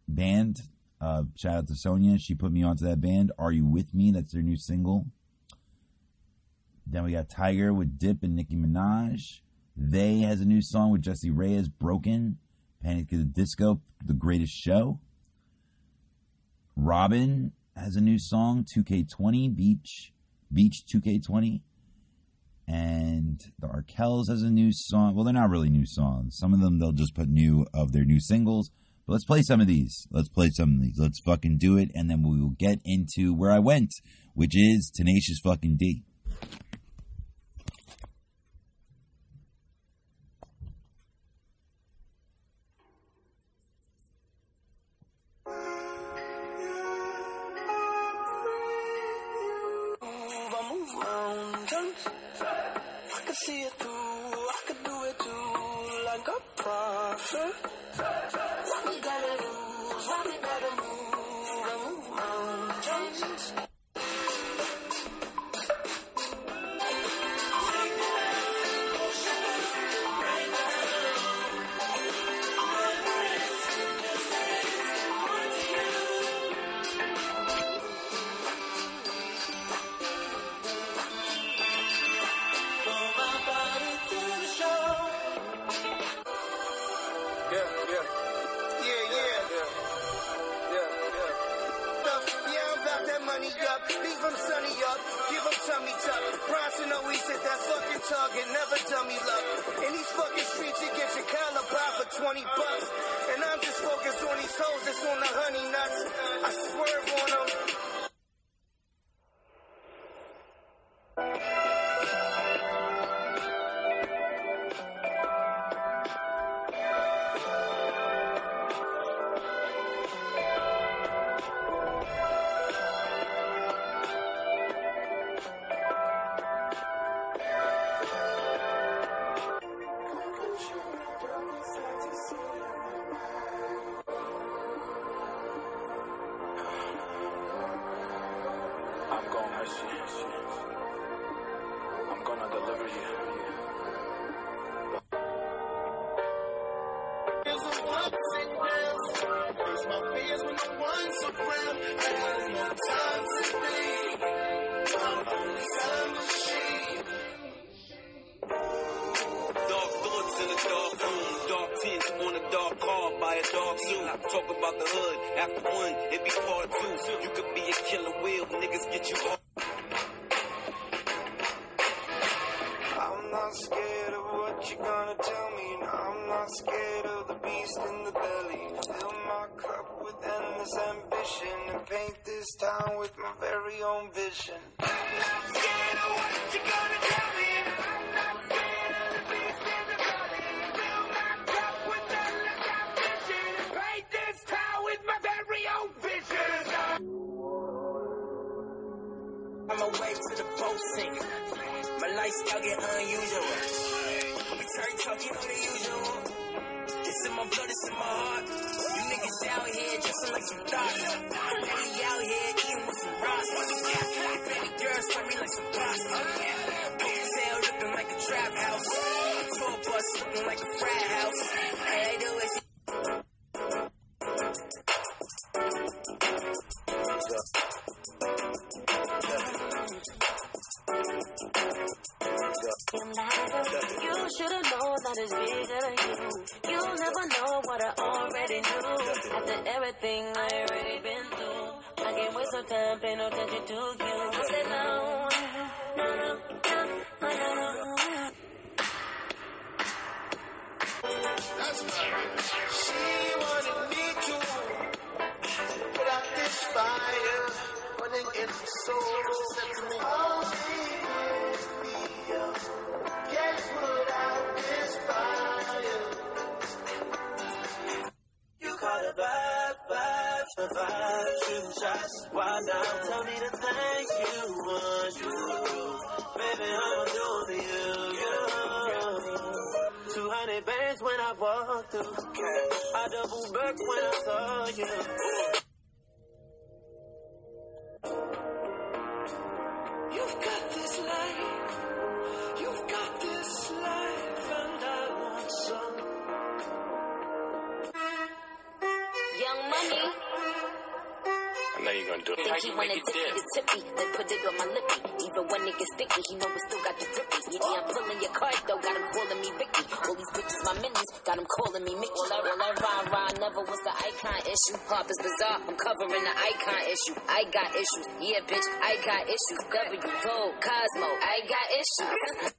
band. Shout out to Sonia. She put me onto that band. Are You With Me? That's their new single. Then we got Tiger with Dip and Nicki Minaj. They has a new song with Jesse Reyes, Broken. Panic at the Disco, The Greatest Show. Robin has a new song, 2K20, Beach 2K20. And the Arkells has a new song. Well, they're not really new songs. Some of them, they'll just put new of their new singles. But let's play some of these. Let's fucking do it. And then we will get into where I went, which is Tenacious fucking D. burning its soul sets me all demons feel. Guess what I inspire? You caught a vibe, the vibe you just wild out. Tell me to thank you for you. Baby, I'm doing to you. 200 bands when I walked through. I double back when I saw you. He wanna dip it tippy, then put it on my lippy. Even when niggas sticky, he know we still got the drippies. Yeah, I'm pulling your card though, got him calling me Vicky. All these bitches my minis, got him calling me Mickey. All that rah-rah, never was the icon issue. Pop is bizarre, I'm covering the icon issue. I got issues, yeah bitch, I got issues. W, Vogue, Cosmo, I got issues.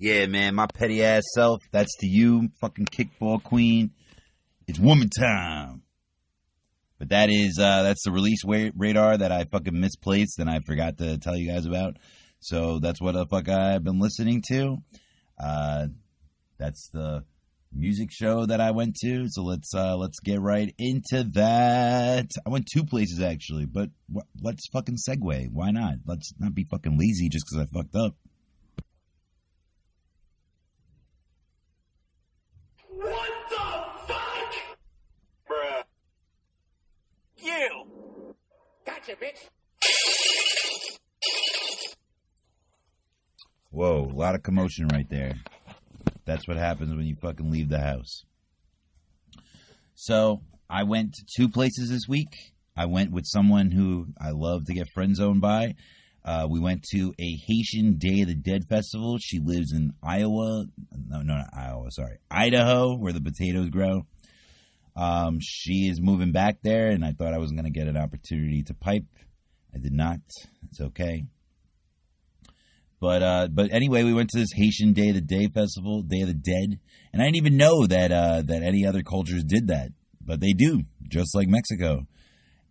Yeah, man, my petty ass self. That's to you, fucking kickball queen. It's woman time. But that is, that's the release radar that I fucking misplaced and I forgot to tell you guys about. So that's what the fuck I've been listening to. That's the music show that I went to. So let's get right into that. I went two places actually, but let's fucking segue. Why not? Let's not be fucking lazy just because I fucked up. Whoa, a lot of commotion right there. That's what happens when you fucking leave the house. So, I went to two places this week. I went with someone who I love to get friend-zoned by. We went to a Haitian Day of the Dead festival. She lives in Iowa. Idaho, where the potatoes grow. She is moving back there, and I thought I was going to get an opportunity to pipe. I did not. It's okay. But anyway, we went to this Haitian Day of the Dead, and I didn't even know that any other cultures did that, but they do, just like Mexico.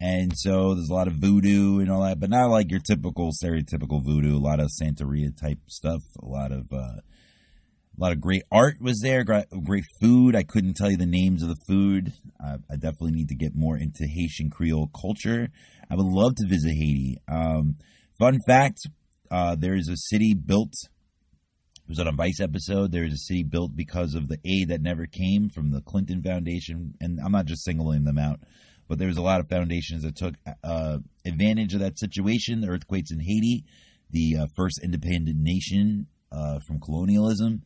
And so there's a lot of voodoo and all that, but not like your typical stereotypical voodoo. A lot of Santeria type stuff. A lot of great art was there. Great food. I couldn't tell you the names of the food. I definitely need to get more into Haitian Creole culture. I would love to visit Haiti. Fun fact. There is a city built, it was on a Vice episode, there is a city built because of the aid that never came from the Clinton Foundation, and I'm not just singling them out, but there was a lot of foundations that took advantage of that situation, the earthquakes in Haiti, the first independent nation from colonialism,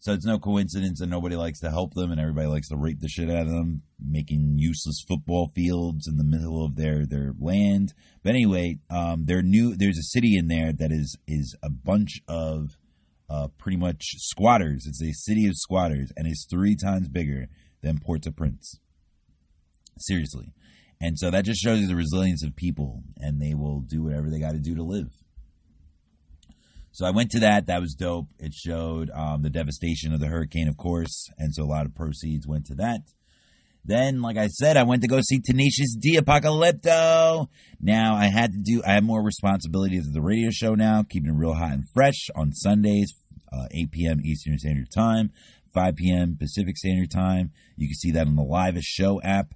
so it's no coincidence that nobody likes to help them and everybody likes to rape the shit out of them, making useless football fields in the middle of their land. But anyway, there's a city in there that is a bunch of pretty much squatters. It's a city of squatters, and it's 3 times bigger than Port-au-Prince. Seriously. And so that just shows you the resilience of people, and they will do whatever they got to do to live. So I went to that. That was dope. It showed the devastation of the hurricane, of course, and so a lot of proceeds went to that. Then, like I said, I went to go see Tenacious D, Apocalypto. Now, I have more responsibilities at the radio show now, keeping it real hot and fresh on Sundays, 8 p.m. Eastern Standard Time, 5 p.m. Pacific Standard Time. You can see that on the Livest Show app.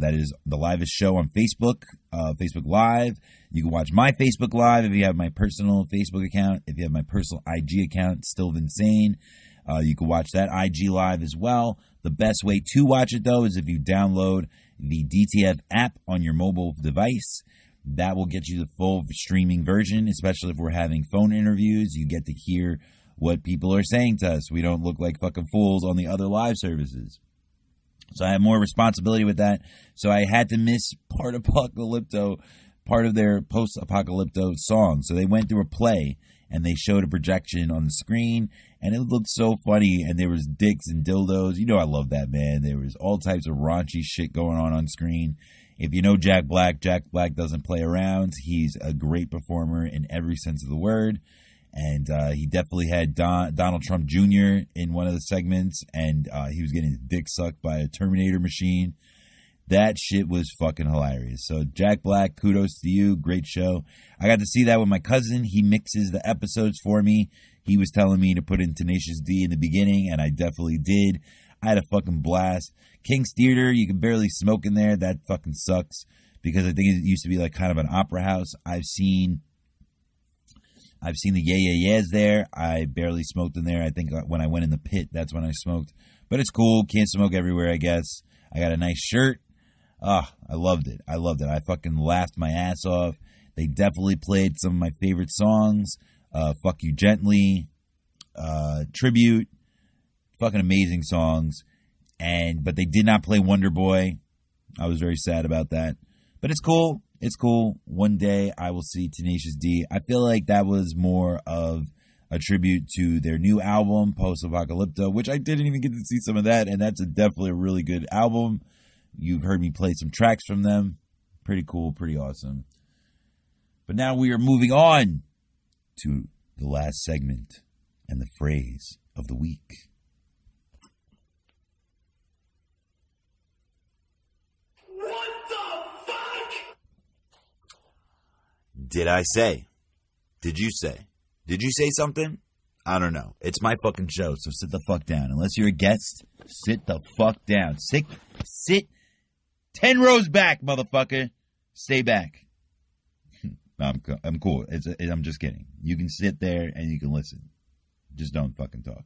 That is the Livest Show on Facebook, Facebook Live. You can watch my Facebook Live if you have my personal Facebook account. If you have my personal IG account, Still Vinsane, you can watch that IG Live as well. The best way to watch it, though, is if you download the DTF app on your mobile device. That will get you the full streaming version, especially if we're having phone interviews. You get to hear what people are saying to us. We don't look like fucking fools on the other live services. So I have more responsibility with that. So I had to miss part of their post-apocalypto song. So they went through a play, and they showed a projection on the screen, and it looked so funny, and there was dicks and dildos. You know I love that, man. There was all types of raunchy shit going on screen. If you know Jack Black doesn't play around. He's a great performer in every sense of the word, and he definitely had Donald Trump Jr. in one of the segments, and he was getting his dick sucked by a Terminator machine. That shit was fucking hilarious. So Jack Black, kudos to you. Great show. I got to see that with my cousin. He mixes the episodes for me. He was telling me to put in Tenacious D in the beginning, and I definitely did. I had a fucking blast. King's Theater, you can barely smoke in there. That fucking sucks because I think it used to be like kind of an opera house. I've seen the Yeah Yeah Yeahs there. I barely smoked in there. I think when I went in the pit, that's when I smoked. But it's cool. Can't smoke everywhere, I guess. I got a nice shirt. I loved it. I fucking laughed my ass off. They definitely played some of my favorite songs. Fuck You Gently. Tribute. Fucking amazing songs. But they did not play Wonder Boy. I was very sad about that. But it's cool. One day I will see Tenacious D. I feel like that was more of a tribute to their new album, Post Apocalypto, which I didn't even get to see some of that. And that's definitely a really good album. You've heard me play some tracks from them. Pretty cool, pretty awesome. But now we are moving on to the last segment and the phrase of the week. What the fuck? Did I say? Did you say? Did you say something? I don't know. It's my fucking show, so sit the fuck down. Unless you're a guest, sit the fuck down. Sit 10 rows back, motherfucker. Stay back. No, I'm cool. I'm just kidding. You can sit there and you can listen. Just don't fucking talk.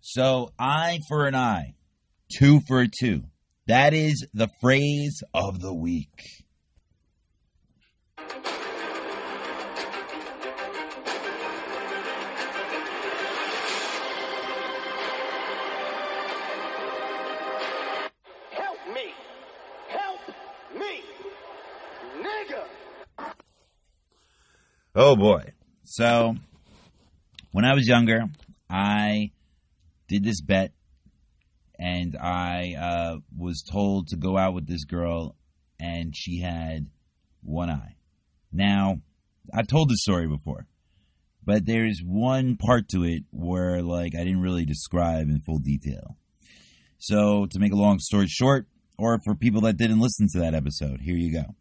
So, eye for an eye. 2 for a 2. That is the phrase of the week. Oh, boy. So, when I was younger, I did this bet, and I was told to go out with this girl, and she had one eye. Now, I've told this story before, but there's one part to it where, I didn't really describe in full detail. So, to make a long story short, or for people that didn't listen to that episode, here you go.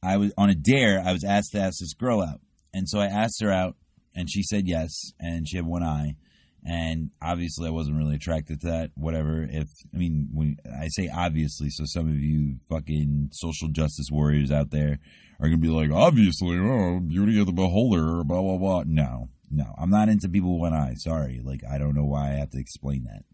I was on a dare. I was asked to ask this girl out. And so I asked her out, and she said yes, and she had one eye. And obviously I wasn't really attracted to that, whatever. I say obviously, so some of you fucking social justice warriors out there are going to be like, obviously, oh, beauty of the beholder, blah, blah, blah. No, I'm not into people with one eye. Sorry. I don't know why I have to explain that.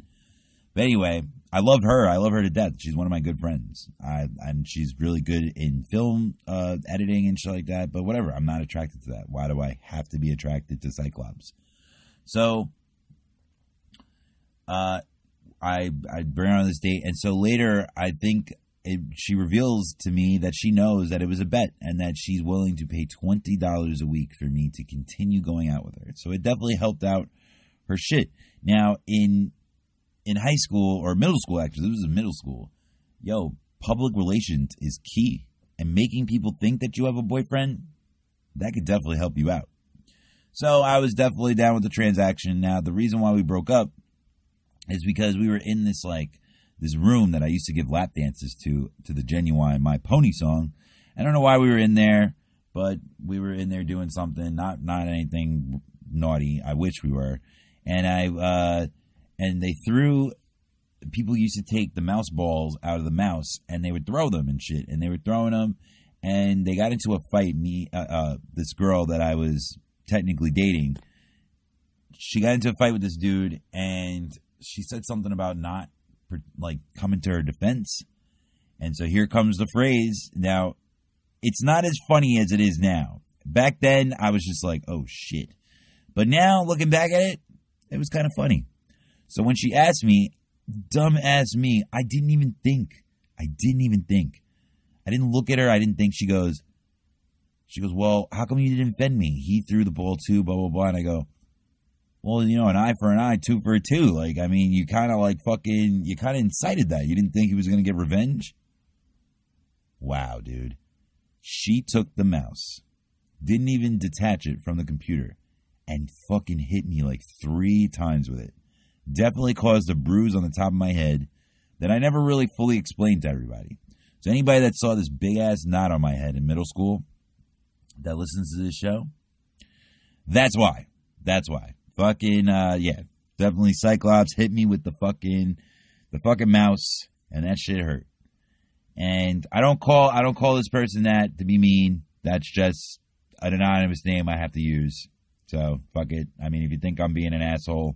But anyway, I love her. I love her to death. She's one of my good friends. And she's really good in film editing and shit like that. But whatever, I'm not attracted to that. Why do I have to be attracted to Cyclops? So I bring her on this date. And so later, I think she reveals to me that she knows that it was a bet and that she's willing to pay $20 a week for me to continue going out with her. So it definitely helped out her shit. Now, in high school or middle school, actually, this was in middle school, public relations is key. And making people think that you have a boyfriend, that could definitely help you out. So I was definitely down with the transaction. Now, the reason why we broke up is because we were in this, this room that I used to give lap dances to the Genuine My Pony song. I don't know why we were in there, but we were in there doing something, not anything naughty. I wish we were. And they threw, people used to take the mouse balls out of the mouse and they would throw them and shit. And they were throwing them and they got into a fight. This girl that I was technically dating, she got into a fight with this dude and she said something about not coming to her defense. And so here comes the phrase. Now, it's not as funny as it is now. Back then, I was just like, oh, shit. But now, looking back at it, it was kind of funny. So when she asked me, dumbass me, I didn't even think. I didn't look at her. I didn't think. She goes, well, how come you didn't defend me? He threw the ball too, blah, blah, blah. And I go, well, an eye for an eye, two for a two. You kind of you kind of incited that. You didn't think he was going to get revenge? Wow, dude. She took the mouse, didn't even detach it from the computer, and fucking hit me 3 times with it. Definitely caused a bruise on the top of my head that I never really fully explained to everybody. So anybody that saw this big-ass knot on my head in middle school that listens to this show, that's why. That's why. Fucking, definitely Cyclops hit me with the fucking mouse, and that shit hurt. And I don't call this person that to be mean. That's just an anonymous name I have to use. So, fuck it. If you think I'm being an asshole,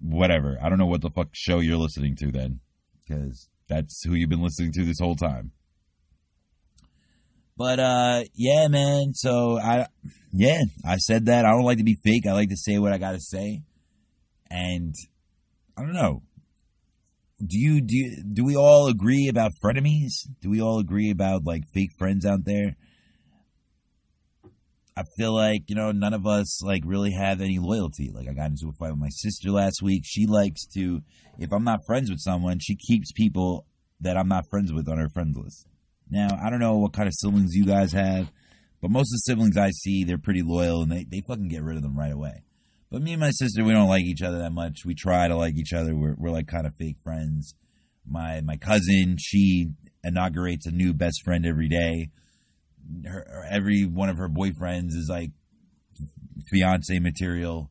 whatever. I don't know what the fuck show you're listening to then, because that's who you've been listening to this whole time. But, yeah, man, so I said that. I don't like to be fake. I like to say what I got to say. And I don't know. Do we all agree about frenemies? Do we all agree about, fake friends out there? I feel like, none of us, really have any loyalty. I got into a fight with my sister last week. She likes to, if I'm not friends with someone, she keeps people that I'm not friends with on her friends list. Now, I don't know what kind of siblings you guys have, but most of the siblings I see, they're pretty loyal, and they fucking get rid of them right away. But me and my sister, we don't like each other that much. We try to like each other. We're kind of fake friends. My cousin, she inaugurates a new best friend every day. Every one of her boyfriends is fiancé material.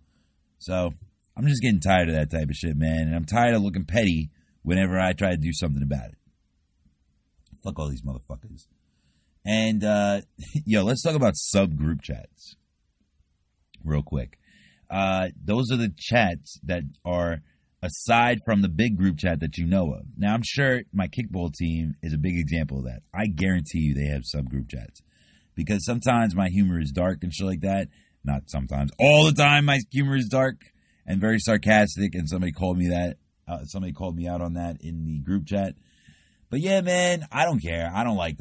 So I'm just getting tired of that type of shit, man. And I'm tired of looking petty whenever I try to do something about it. Fuck all these motherfuckers. And, let's talk about subgroup chats real quick. Those are the chats that are aside from the big group chat that you know of. Now, I'm sure my kickball team is a big example of that. I guarantee you they have subgroup chats because sometimes my humor is dark and shit like that. Not sometimes. All the time my humor is dark and very sarcastic, and somebody called me that. Somebody called me out on that in the group chat. But yeah, man, I don't care. I don't like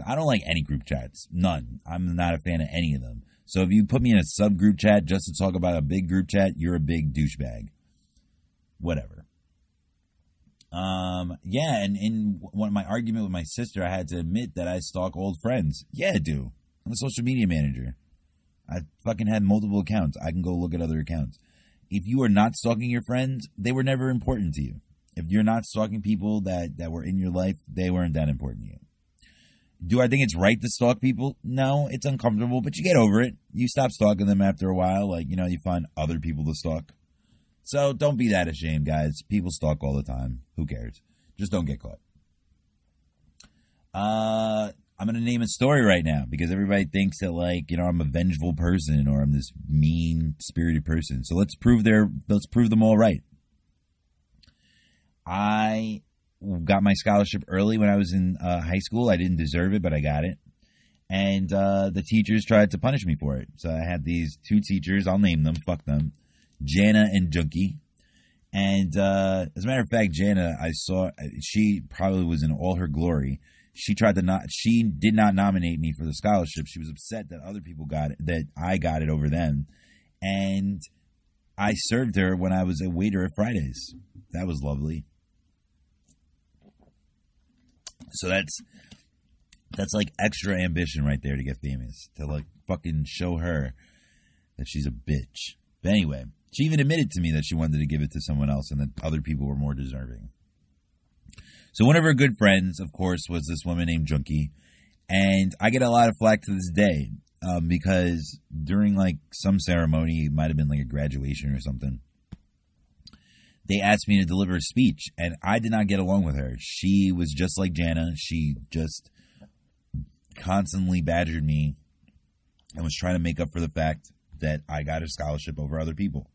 any group chats. None. I'm not a fan of any of them. So if you put me in a subgroup chat just to talk about a big group chat, you're a big douchebag. Whatever. And in one of my argument with my sister, I had to admit that I stalk old friends. Yeah, I do. I'm a social media manager. I fucking had multiple accounts. I can go look at other accounts. If you are not stalking your friends, they were never important to you. If you're not stalking people that were in your life, they weren't that important to you. Do I think it's right to stalk people? No, it's uncomfortable, but you get over it. You stop stalking them after a while. You find other people to stalk. So don't be that ashamed, guys. People stalk all the time. Who cares? Just don't get caught. I'm going to name a story right now because everybody thinks that, I'm a vengeful person or I'm this mean-spirited person. So let's prove them all right. I got my scholarship early when I was in high school. I didn't deserve it, but I got it. And the teachers tried to punish me for it. So I had these 2 teachers. I'll name them. Fuck them. Jana and Junkie. And as a matter of fact, Jana, I saw, she probably was in all her glory. She tried to not, she did not nominate me for the scholarship. She was upset that other people got it, that I got it over them. And I served her when I was a waiter at Fridays. That was lovely. So that's like extra ambition right there to get famous, to like fucking show her that she's a bitch. But anyway, she even admitted to me that she wanted to give it to someone else and that other people were more deserving. So one of her good friends, of course, was this woman named Junkie. And I get a lot of flack to this day because during like some ceremony, it might have been like a graduation or something, they asked me to deliver a speech, and I did not get along with her. She was just like Jana. She just constantly badgered me and was trying to make up for the fact that I got a scholarship over other people.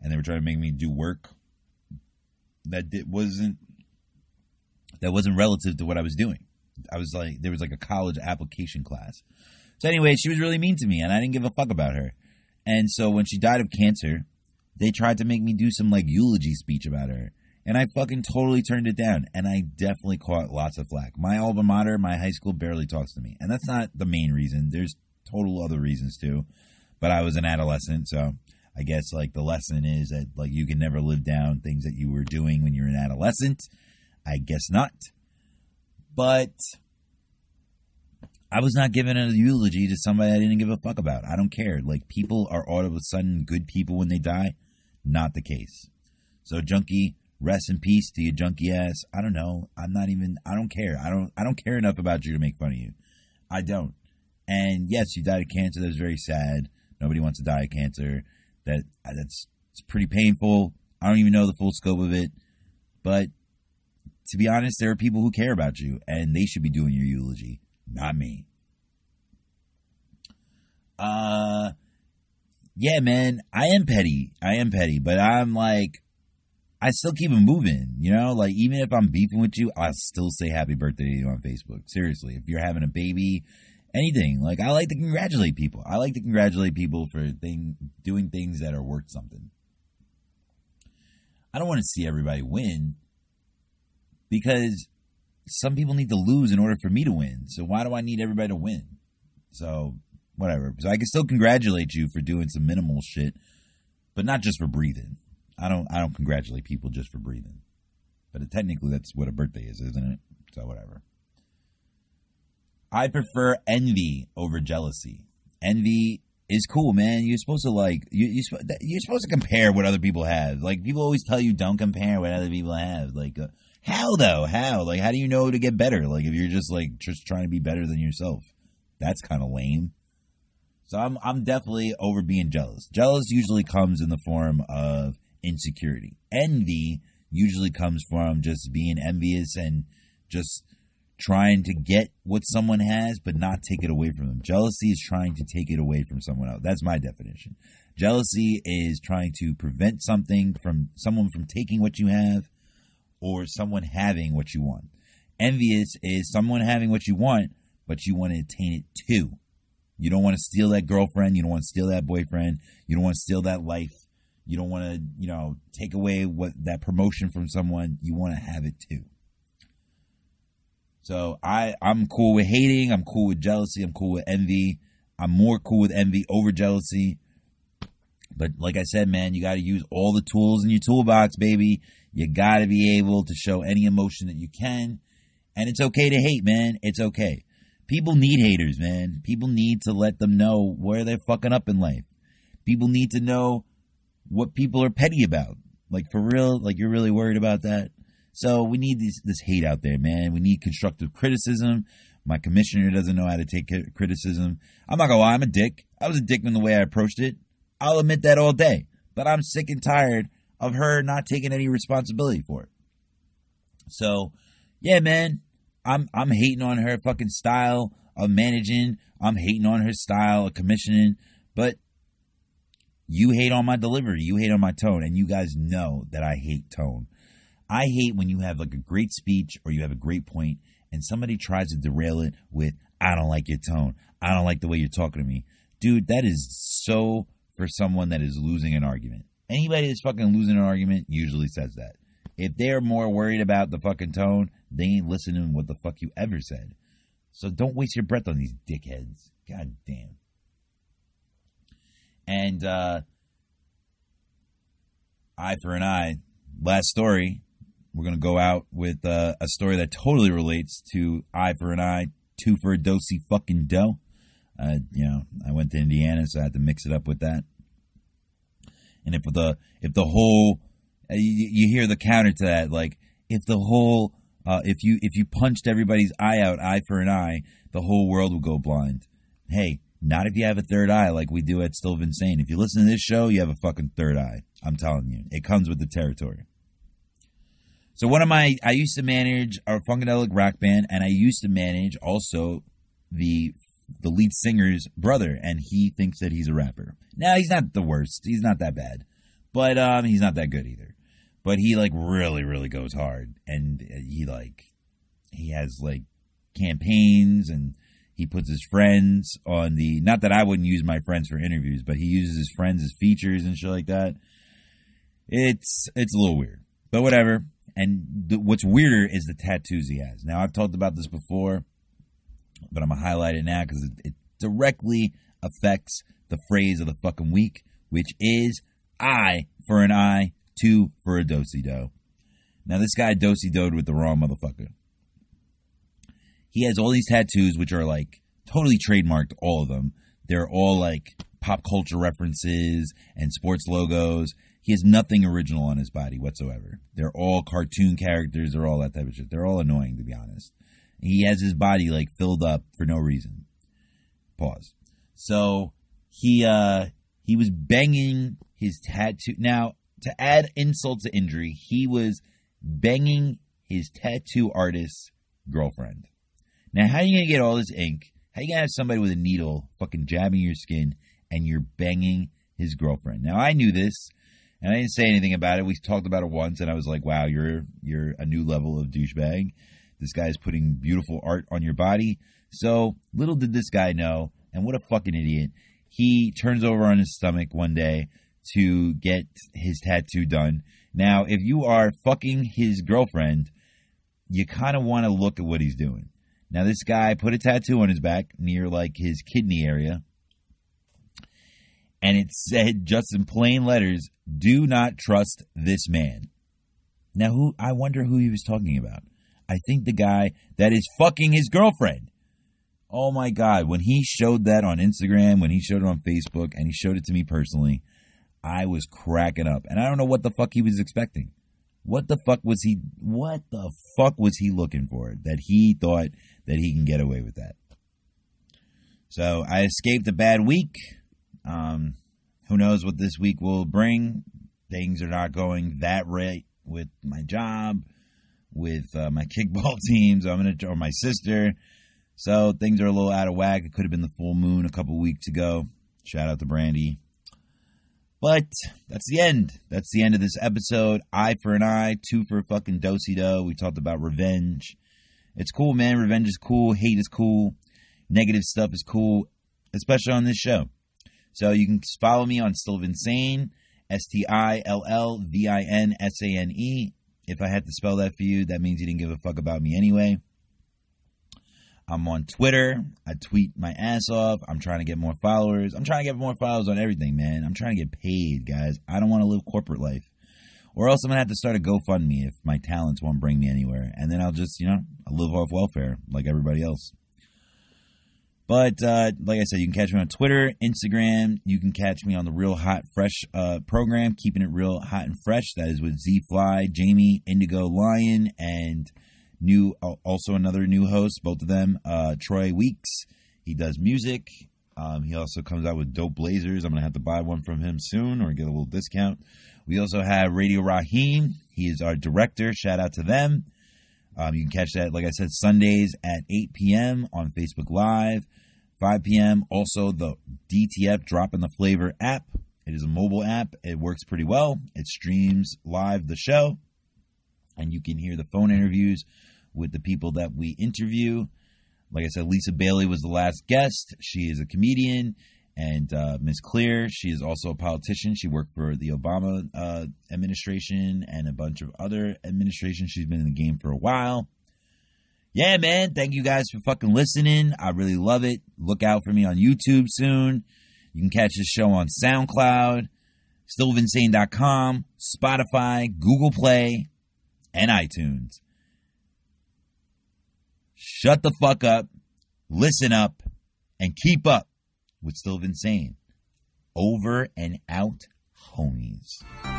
And they were trying to make me do work that wasn't relative to what I was doing. I was like, there was like a college application class. So anyway, she was really mean to me, and I didn't give a fuck about her. And so when she died of cancer, they tried to make me do some, like, eulogy speech about her. And I fucking totally turned it down. And I definitely caught lots of flack. My alma mater, my high school, barely talks to me. And that's not the main reason. There's total other reasons, too. But I was an adolescent, so I guess, like, the lesson is that, like, you can never live down things that you were doing when you're an adolescent. I guess not. But I was not giving a eulogy to somebody I didn't give a fuck about. I don't care. Like, people are all of a sudden good people when they die. Not the case. So Junkie, rest in peace to your junkie ass. I don't know. I'm not even, I don't care. I don't care enough about you to make fun of you. I don't. And yes, you died of cancer. That was very sad. Nobody wants to die of cancer. That's pretty painful. I don't even know the full scope of it. But to be honest, there are people who care about you and they should be doing your eulogy, not me. Yeah, man, I am petty, but I'm like, I still keep it moving, you know? Like, even if I'm beefing with you, I'll still say happy birthday to you on Facebook. Seriously, if you're having a baby, anything. Like, I like to congratulate people. I like to congratulate people for doing things that are worth something. I don't want to see everybody win because some people need to lose in order for me to win. So why do I need everybody to win? So whatever. So I can still congratulate you for doing some minimal shit, but not just for breathing. I don't congratulate people just for breathing. But technically that's what a birthday is, isn't it? So whatever. I prefer envy over jealousy. Envy is cool, man. You're supposed to like you're supposed to compare what other people have. Like people always tell you don't compare what other people have. Like how though? How? Like how do you know to get better? Like if you're just trying to be better than yourself. That's kind of lame. So I'm definitely over being jealous. Jealous usually comes in the form of insecurity. Envy usually comes from just being envious and just trying to get what someone has but not take it away from them. Jealousy is trying to take it away from someone else. That's my definition. Jealousy is trying to prevent something from someone from taking what you have or someone having what you want. Envious is someone having what you want, but you want to attain it too. You don't want to steal that girlfriend. You don't want to steal that boyfriend. You don't want to steal that life. You don't want to, you know, take away what that promotion from someone. You want to have it too. So I'm cool with hating. I'm cool with jealousy. I'm cool with envy. I'm more cool with envy over jealousy. But like I said, man, you got to use all the tools in your toolbox, baby. You got to be able to show any emotion that you can. And it's okay to hate, man. It's okay. People need haters, man. People need to let them know where they're fucking up in life. People need to know what people are petty about. Like, for real, like, you're really worried about that. So we need this hate out there, man. We need constructive criticism. My commissioner doesn't know how to take criticism. I'm not going to lie, I'm a dick. I was a dick in the way I approached it. I'll admit that all day. But I'm sick and tired of her not taking any responsibility for it. So, yeah, man. I'm hating on her fucking style of managing. I'm hating on her style of commissioning. But you hate on my delivery. You hate on my tone. And you guys know that I hate tone. I hate when you have like a great speech or you have a great point and somebody tries to derail it with, I don't like your tone. I don't like the way you're talking to me. Dude, that is so for someone that is losing an argument. Anybody that's fucking losing an argument usually says that. If they're more worried about the fucking tone, they ain't listening to what the fuck you ever said. So don't waste your breath on these dickheads. God damn. And eye for an eye. Last story. We're going to go out with a story that totally relates to eye for an eye, two for a dosey fucking dough. You know, I went to Indiana, so I had to mix it up with that. And if the whole, you hear the counter to that, like if the whole, if you punched everybody's eye out, eye for an eye, the whole world would go blind. Hey, not if you have a third eye like we do at Still Insane. If you listen to this show, you have a fucking third eye. I'm telling you, it comes with the territory. So I used to manage our funkadelic rock band, and I used to manage also the lead singer's brother, and he thinks that he's a rapper. Now, he's not the worst. He's not that bad, but he's not that good either. But he like really, really goes hard, and he has like campaigns, and he puts his friends on the. Not that I wouldn't use my friends for interviews, but he uses his friends as features and shit like that. It's a little weird, but whatever. And what's weirder is the tattoos he has. Now, I've talked about this before, but I'm going to highlight it now because it directly affects the phrase of the fucking week, which is eye for an eye, two for a do-si-do. Now, this guy do-si-doed with the wrong motherfucker. He has all these tattoos, which are like totally trademarked, all of them. They're all like pop culture references and sports logos. He has nothing original on his body whatsoever. They're all cartoon characters. They're all that type of shit. They're all annoying, to be honest. He has his body, like, filled up for no reason. Pause. So he was banging his tattoo. Now, to add insult to injury, he was banging his tattoo artist's girlfriend. Now, how are you going to get all this ink? How are you going to have somebody with a needle fucking jabbing your skin and you're banging his girlfriend? Now, I knew this. And I didn't say anything about it. We talked about it once, and I was like, wow, you're a new level of douchebag. This guy's putting beautiful art on your body. So little did this guy know, and what a fucking idiot. He turns over on his stomach one day to get his tattoo done. Now, if you are fucking his girlfriend, you kind of want to look at what he's doing. Now, this guy put a tattoo on his back near, like, his kidney area. And it said, just in plain letters, do not trust this man. Now, I wonder who he was talking about. I think the guy that is fucking his girlfriend. Oh, my God. When he showed that on Instagram, when he showed it on Facebook, and he showed it to me personally, I was cracking up. And I don't know what the fuck he was expecting. What the fuck was he looking for that he thought that he can get away with that? So I escaped a bad week. Who knows what this week will bring? Things are not going that right with my job, with my kickball team, or my sister. So things are a little out of whack. It could have been the full moon a couple weeks ago. Shout out to Brandy. But that's the end. That's the end of this episode. Eye for an eye, two for a fucking do-si-do. We talked about revenge. It's cool, man. Revenge is cool. Hate is cool. Negative stuff is cool, especially on this show. So you can follow me on Still Insane, StillVinsane. If I had to spell that for you, that means you didn't give a fuck about me anyway. I'm on Twitter. I tweet my ass off. I'm trying to get more followers. I'm trying to get more followers on everything, man. I'm trying to get paid, guys. I don't want to live corporate life. Or else I'm going to have to start a GoFundMe if my talents won't bring me anywhere. And then I'll just, I'll live off welfare like everybody else. But like I said, you can catch me on Twitter, Instagram. You can catch me on the Real Hot Fresh program, keeping it real hot and fresh. That is with Z-Fly, Jamie, Indigo Lion, and another new host, both of them, Troy Weeks. He does music. He also comes out with dope blazers. I'm going to have to buy one from him soon or get a little discount. We also have Radio Raheem. He is our director. Shout out to them. You can catch that, like I said, Sundays at 8 p.m. on Facebook Live, 5 p.m. Also, the DTF Drop in the Flavor app. It is a mobile app. It works pretty well. It streams live the show, and you can hear the phone interviews with the people that we interview. Like I said, Lisa Bailey was the last guest. She is a comedian, And Ms. Clear, she is also a politician. She worked for the Obama administration and a bunch of other administrations. She's been in the game for a while. Yeah, man. Thank you guys for fucking listening. I really love it. Look out for me on YouTube soon. You can catch this show on SoundCloud, stillwithinsane.com, Spotify, Google Play, and iTunes. Shut the fuck up, listen up, and keep up with Still Insane. Over and out, homies.